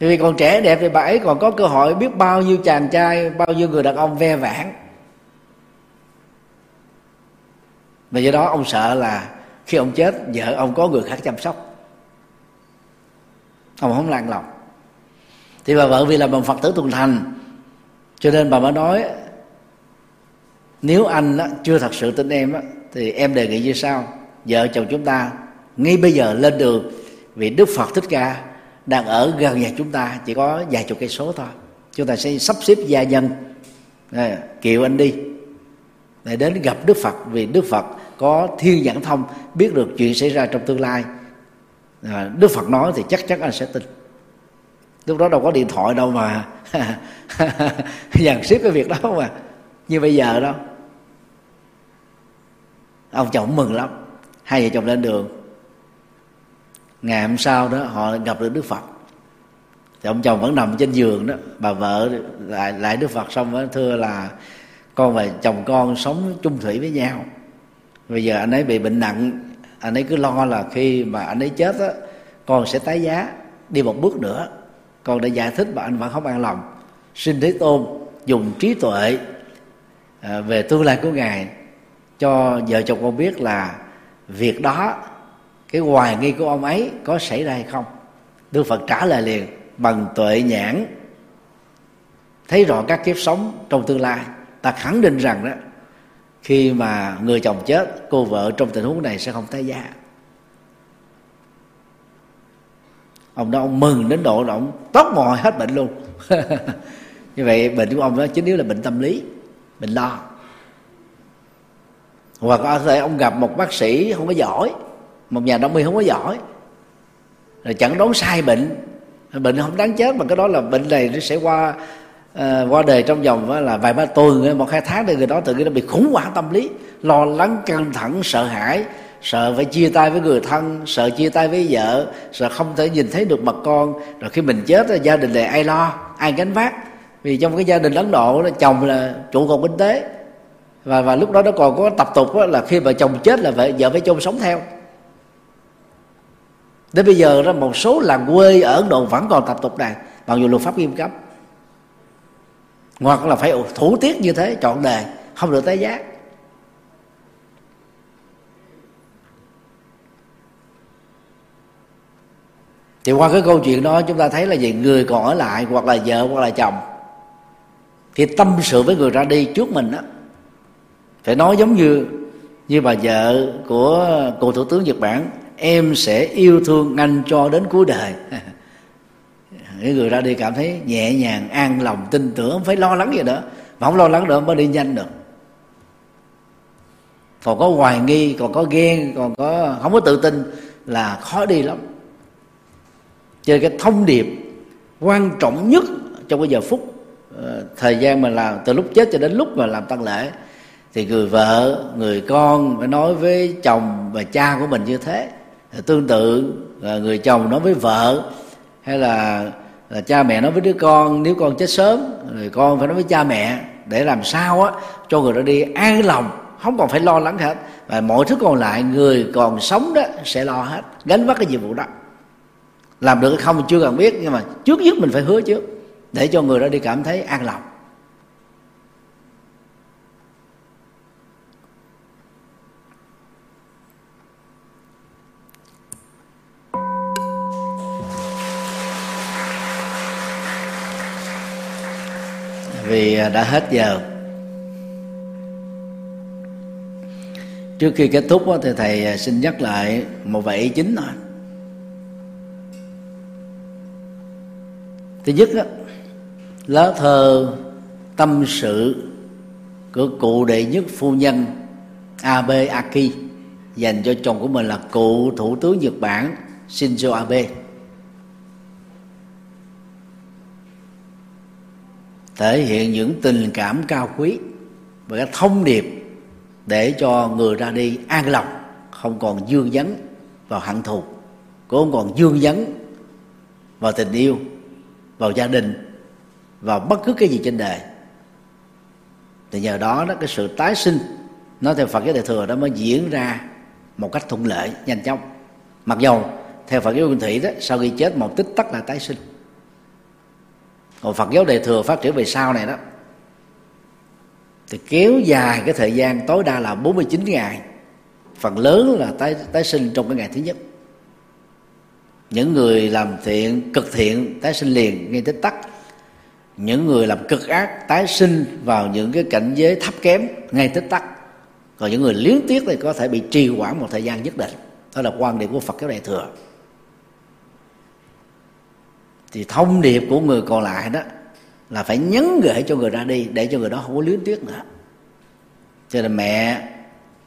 Thì vì còn trẻ đẹp thì bà ấy còn có cơ hội biết bao nhiêu chàng trai, bao nhiêu người đàn ông ve vãn. Và do đó ông sợ là khi ông chết vợ ông có người khác chăm sóc, ông không an lòng. Thì bà vợ vì là bà Phật tử tuần thành, cho nên bà mới nói: nếu anh chưa thật sự tin em thì em đề nghị như sau, vợ chồng chúng ta ngay bây giờ lên đường, vì Đức Phật Thích Ca đang ở gần nhà chúng ta, chỉ có vài chục cây số thôi. Chúng ta sẽ sắp xếp gia nhân kiệu anh đi để đến gặp Đức Phật, vì Đức Phật có thiên nhãn thông, biết được chuyện xảy ra trong tương lai. Đức Phật nói thì chắc chắn anh sẽ tin. Lúc đó đâu có điện thoại đâu mà dàn xếp cái việc đó mà như bây giờ đó. Ông chồng mừng lắm, hai vợ chồng lên đường. Ngày hôm sau đó họ gặp được Đức Phật. Thì ông chồng vẫn nằm trên giường đó, bà vợ lại lại Đức Phật xong đó, thưa là con và chồng con sống chung thủy với nhau. Bây giờ anh ấy bị bệnh nặng, anh ấy cứ lo là khi mà anh ấy chết đó, con sẽ tái giá đi một bước nữa. Con đã giải thích mà anh vẫn không an lòng. Xin Thế Tôn dùng trí tuệ về tương lai của Ngài cho vợ chồng con biết là việc đó, cái hoài nghi của ông ấy có xảy ra hay không. Đức Phật trả lời liền: bằng tuệ nhãn thấy rõ các kiếp sống trong tương lai, ta khẳng định rằng đó, khi mà người chồng chết, cô vợ trong tình huống này sẽ không tái giá. Ông đó ông mừng đến độ ông tóc mòi hết bệnh luôn. Như vậy bệnh của ông đó chính yếu là bệnh tâm lý, bệnh lo. Hoặc có thể ông gặp một bác sĩ không có giỏi, một nhà đông y không có giỏi, rồi chẩn đoán sai bệnh, bệnh không đáng chết, mà cái đó là bệnh này nó sẽ qua uh, qua đời trong vòng là vài ba tuần, một hai tháng, thì người đó tự nhiên nó bị khủng hoảng tâm lý, lo lắng, căng thẳng, sợ hãi, sợ phải chia tay với người thân, sợ chia tay với vợ, sợ không thể nhìn thấy được mặt con. Rồi khi mình chết, gia đình này ai lo, ai gánh vác? Vì trong cái gia đình Ấn Độ, chồng là trụ cột kinh tế, và và lúc đó nó còn có tập tục là khi mà chồng chết là vợ, vợ phải chôn sống theo. Đến bây giờ đó, một số làng quê ở Ấn Độ vẫn còn tập tục này, mặc dù luật pháp nghiêm cấm. Hoặc là phải thủ tiết như thế trọn đời, không được tái giá. Thì qua cái câu chuyện đó chúng ta thấy là gì? Người còn ở lại, hoặc là vợ hoặc là chồng, thì tâm sự với người ra đi trước mình đó, phải nói giống như như bà vợ của cựu thủ tướng Nhật Bản: em sẽ yêu thương anh cho đến cuối đời. Cái người ra đi cảm thấy nhẹ nhàng, an lòng, tin tưởng, không phải lo lắng gì nữa. Mà không lo lắng nữa mới đi nhanh được. Còn có hoài nghi, còn có ghen, còn có không có tự tin là khó đi lắm. Cho nên cái thông điệp quan trọng nhất trong cái giờ phút thời gian mà làm từ lúc chết cho đến lúc mà làm tang lễ, thì người vợ, người con phải nói với chồng và cha của mình như thế. Tương tự người chồng nói với vợ, hay là, là cha mẹ nói với đứa con, nếu con chết sớm thì con phải nói với cha mẹ để làm sao á cho người đó đi an lòng, không còn phải lo lắng hết, và mọi thứ còn lại người còn sống đó sẽ lo hết, gánh vác cái nhiệm vụ đó. Làm được hay không chưa cần biết, nhưng mà trước nhất mình phải hứa trước để cho người đó đi cảm thấy an lòng. Vì đã hết giờ, trước khi kết thúc thì thầy xin nhắc lại một vài ý chính thôi. Thứ nhất, lá thơ tâm sự của cụ đệ nhất phu nhân Abe Akie dành cho chồng của mình là cựu thủ tướng Nhật Bản Shinzo Abe. Thể hiện những tình cảm cao quý và cái thông điệp để cho người ra đi an lòng, không còn vương vấn vào hận thù, cũng không còn vương vấn vào tình yêu, vào gia đình, vào bất cứ cái gì trên đời. Thì nhờ đó, đó cái sự tái sinh nó theo Phật giáo Đại Thừa đó mới diễn ra một cách thuận lợi, nhanh chóng. Mặc dầu theo Phật giáo Nguyên Thủy đó, sau khi chết một tích tắc là tái sinh. Còn Phật giáo Đại Thừa phát triển về sau này đó thì kéo dài cái thời gian tối đa là bốn mươi chín ngày. Phần lớn là tái, tái sinh trong cái ngày thứ nhất. Những người làm thiện, cực thiện tái sinh liền ngay tích tắc. Những người làm cực ác tái sinh vào những cái cảnh giới thấp kém ngay tích tắc. Còn những người liếng tiếc thì có thể bị trì hoãn một thời gian nhất định. Đó là quan điểm của Phật giáo Đại Thừa. Thì thông điệp của người còn lại đó là phải nhấn gửi cho người ra đi để cho người đó không có luyến tiếc nữa. Cho nên mẹ,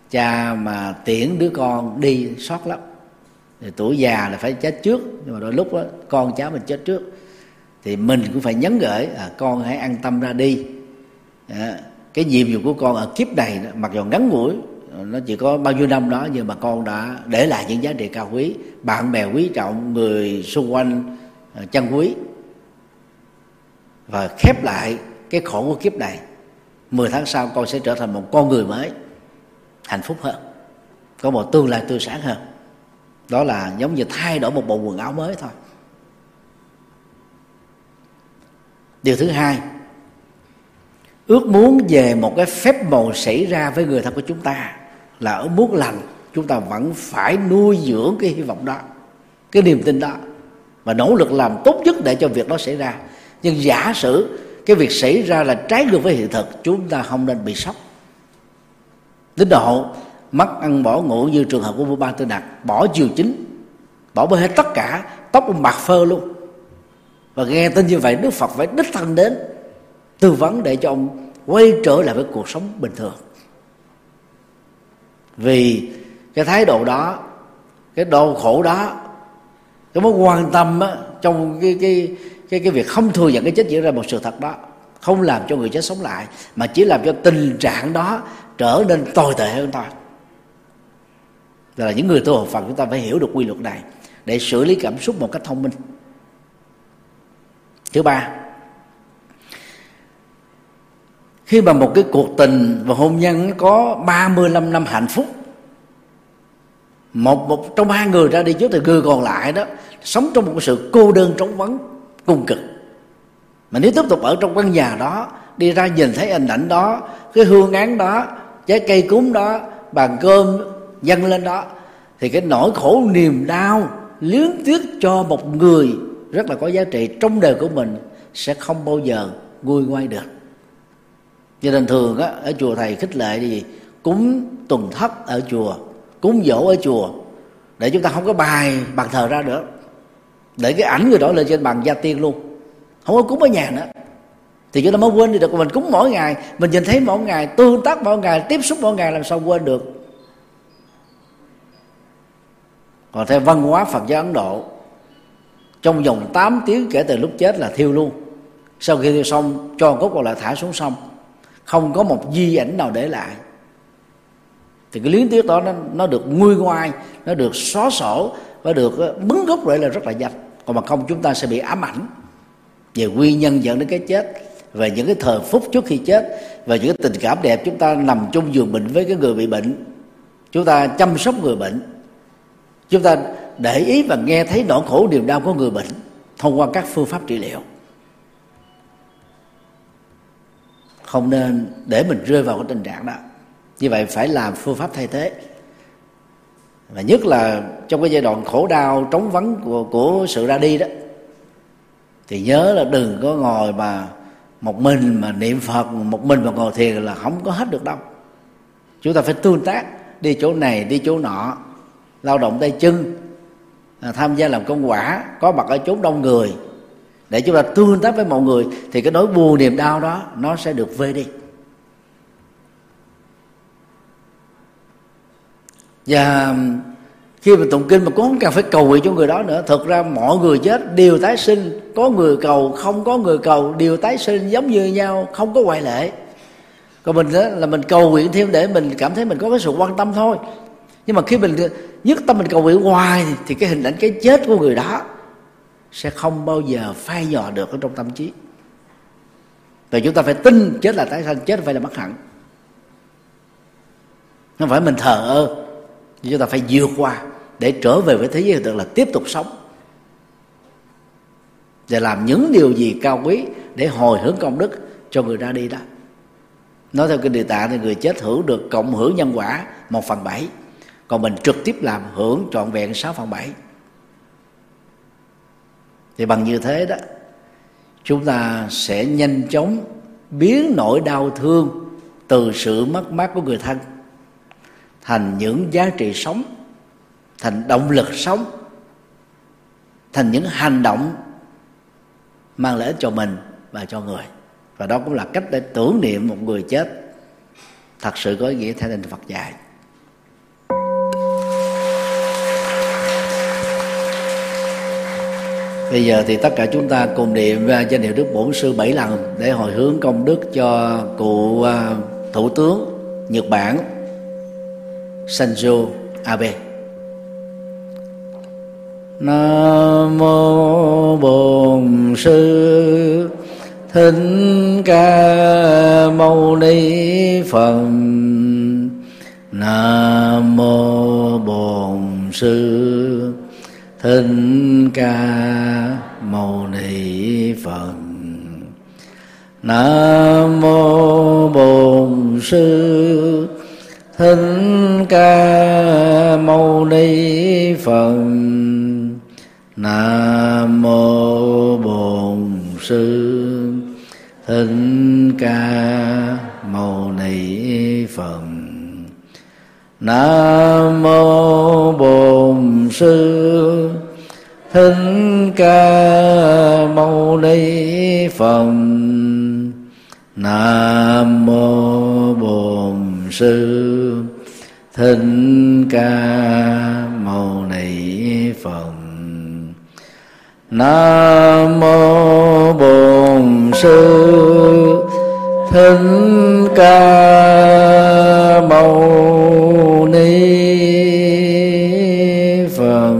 cha mà tiễn đứa con đi sót lắm. Thì tuổi già là phải chết trước, nhưng mà đôi lúc đó con cháu mình chết trước. Thì mình cũng phải nhấn gửi à, con hãy an tâm ra đi. À, cái nhiệm vụ của con ở kiếp này đó, mặc dù ngắn ngủi, nó chỉ có bao nhiêu năm đó, nhưng mà con đã để lại những giá trị cao quý, bạn bè quý trọng, người xung quanh chân quý, và khép lại cái khổ của kiếp này. Mười tháng sau con sẽ trở thành một con người mới, hạnh phúc hơn, có một tương lai tươi sáng hơn. Đó là giống như thay đổi một bộ quần áo mới thôi. Điều thứ hai, ước muốn về một cái phép màu xảy ra với người thân của chúng ta là ước muốn lành. Chúng ta vẫn phải nuôi dưỡng cái hy vọng đó, cái niềm tin đó, và nỗ lực làm tốt nhất để cho việc đó xảy ra. Nhưng giả sử cái việc xảy ra là trái ngược với hiện thực, chúng ta không nên bị sốc. Tín đồ mắc ăn bỏ ngủ như trường hợp của vua Ba Tư Nặc, bỏ chiều chính, bỏ bê hết tất cả, tóc bạc phơ luôn. Và nghe tin như vậy, Đức Phật phải đích thân đến tư vấn để cho ông quay trở lại với cuộc sống bình thường. Vì cái thái độ đó, cái đau khổ đó, cái mối quan tâm á, trong cái, cái, cái, cái việc không thừa nhận cái chết diễn ra một sự thật đó, không làm cho người chết sống lại, mà chỉ làm cho tình trạng đó trở nên tồi tệ hơn thôi. Là những người tu học Phật, chúng ta phải hiểu được quy luật này để xử lý cảm xúc một cách thông minh. Thứ ba, khi mà một cái cuộc tình và hôn nhân có ba mươi lăm năm hạnh phúc, Một, một trong hai người ra đi trước thì người còn lại đó sống trong một sự cô đơn trống vắng cùng cực. Mà nếu tiếp tục ở trong căn nhà đó, đi ra nhìn thấy hình ảnh đó, cái hương án đó, trái cây cúng đó, bàn cơm dâng lên đó, thì cái nỗi khổ niềm đau luyến tiếc cho một người rất là có giá trị trong đời của mình sẽ không bao giờ nguôi ngoai được. Cho nên thường á, ở chùa thầy khích lệ gì cúng tuần thất ở chùa, cúng dỗ ở chùa, để chúng ta không có bài bàn thờ ra nữa, để cái ảnh người đó lên trên bàn gia tiên luôn, không có cúng ở nhà nữa. Thì chúng ta mới quên đi được. Mình cúng mỗi ngày, mình nhìn thấy mỗi ngày, tương tác mỗi ngày, tiếp xúc mỗi ngày, làm sao quên được. Còn theo văn hóa Phật giáo Ấn Độ trong vòng tám tiếng kể từ lúc chết là thiêu luôn. Sau khi thiêu xong, cho cốt còn lại thả xuống sông, không có một di ảnh nào để lại. Thì cái lý thuyết đó nó, nó được nguôi ngoai, nó được xóa sổ và được bứng gốc rễ là rất là nhanh. Còn mà không chúng ta sẽ bị ám ảnh về nguyên nhân dẫn đến cái chết, về những cái thời phút trước khi chết, về những cái tình cảm đẹp chúng ta nằm chung giường bệnh với cái người bị bệnh, chúng ta chăm sóc người bệnh, chúng ta để ý và nghe thấy nỗi khổ niềm đau của người bệnh thông qua các phương pháp trị liệu. Không nên để mình rơi vào cái tình trạng đó. Như vậy phải làm phương pháp thay thế. Và nhất là trong cái giai đoạn khổ đau trống vắng của, của sự ra đi đó, thì nhớ là đừng có ngồi mà một mình mà niệm Phật, một mình mà ngồi thiền là không có hết được đâu. Chúng ta phải tương tác, đi chỗ này đi chỗ nọ, lao động tay chân, tham gia làm công quả, có mặt ở chốn đông người để chúng ta tương tác với mọi người, thì cái nỗi buồn niềm đau đó nó sẽ được vơi đi. Và khi mà tụng kinh mà cũng không cần phải cầu nguyện cho người đó nữa. Thực ra mọi người chết đều tái sinh, có người cầu, không có người cầu đều tái sinh giống như nhau, không có ngoại lệ. Còn mình đó là mình cầu nguyện thêm để mình cảm thấy mình có cái sự quan tâm thôi. Nhưng mà khi mình nhất tâm mình cầu nguyện hoài thì cái hình ảnh cái chết của người đó sẽ không bao giờ phai nhòa được ở trong tâm trí. Và chúng ta phải tin chết là tái sanh, chết phải là bất hạnh, không phải mình thờ ơ. Chúng ta phải vượt qua để trở về với thế giới hiện thực, là tiếp tục sống và làm những điều gì cao quý để hồi hướng công đức cho người ra đi đó. Nói theo kinh Địa Tạng thì người chết hưởng được cộng hưởng nhân quả một phần bảy, còn mình trực tiếp làm hưởng trọn vẹn sáu phần bảy. Thì bằng như thế đó, chúng ta sẽ nhanh chóng biến nỗi đau thương từ sự mất mát của người thân thành những giá trị sống, thành động lực sống, thành những hành động mang lợi ích cho mình và cho người. Và đó cũng là cách để tưởng niệm một người chết thật sự có ý nghĩa theo định Phật dạy. Bây giờ thì tất cả chúng ta cùng niệm danh hiệu Đức Bổn Sư bảy lần để hồi hướng công đức cho cụ Thủ tướng Nhật Bản Shinzo Abe. Nam mô Bổn Sư Thích Ca Mâu Ni Phật. Nam mô Bổn Sư Thích Ca Mâu Ni Phật. Nam mô Bổn Sư Thích Ca Mâu Ni Phật. Nam mô Bổn Sư Thích Ca Mâu Ni Phật. Nam mô Bổn Sư Thích Ca Mâu Ni Phật. Nam mô Bổn Sư Thích Ca Mâu Ni Phật. Nam mô Bổn Sư Thích Ca Mâu Ni Phật.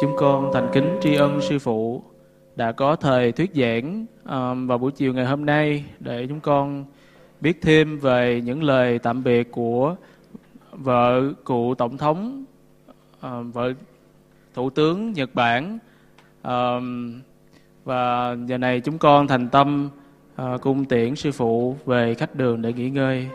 Chúng con thành kính tri ân sư phụ đã có thời thuyết giảng vào buổi chiều ngày hôm nay để chúng con biết thêm về những lời tạm biệt của vợ cụ tổng thống, vợ thủ tướng Nhật Bản. Và giờ này chúng con thành tâm cung tiễn sư phụ về khách đường để nghỉ ngơi.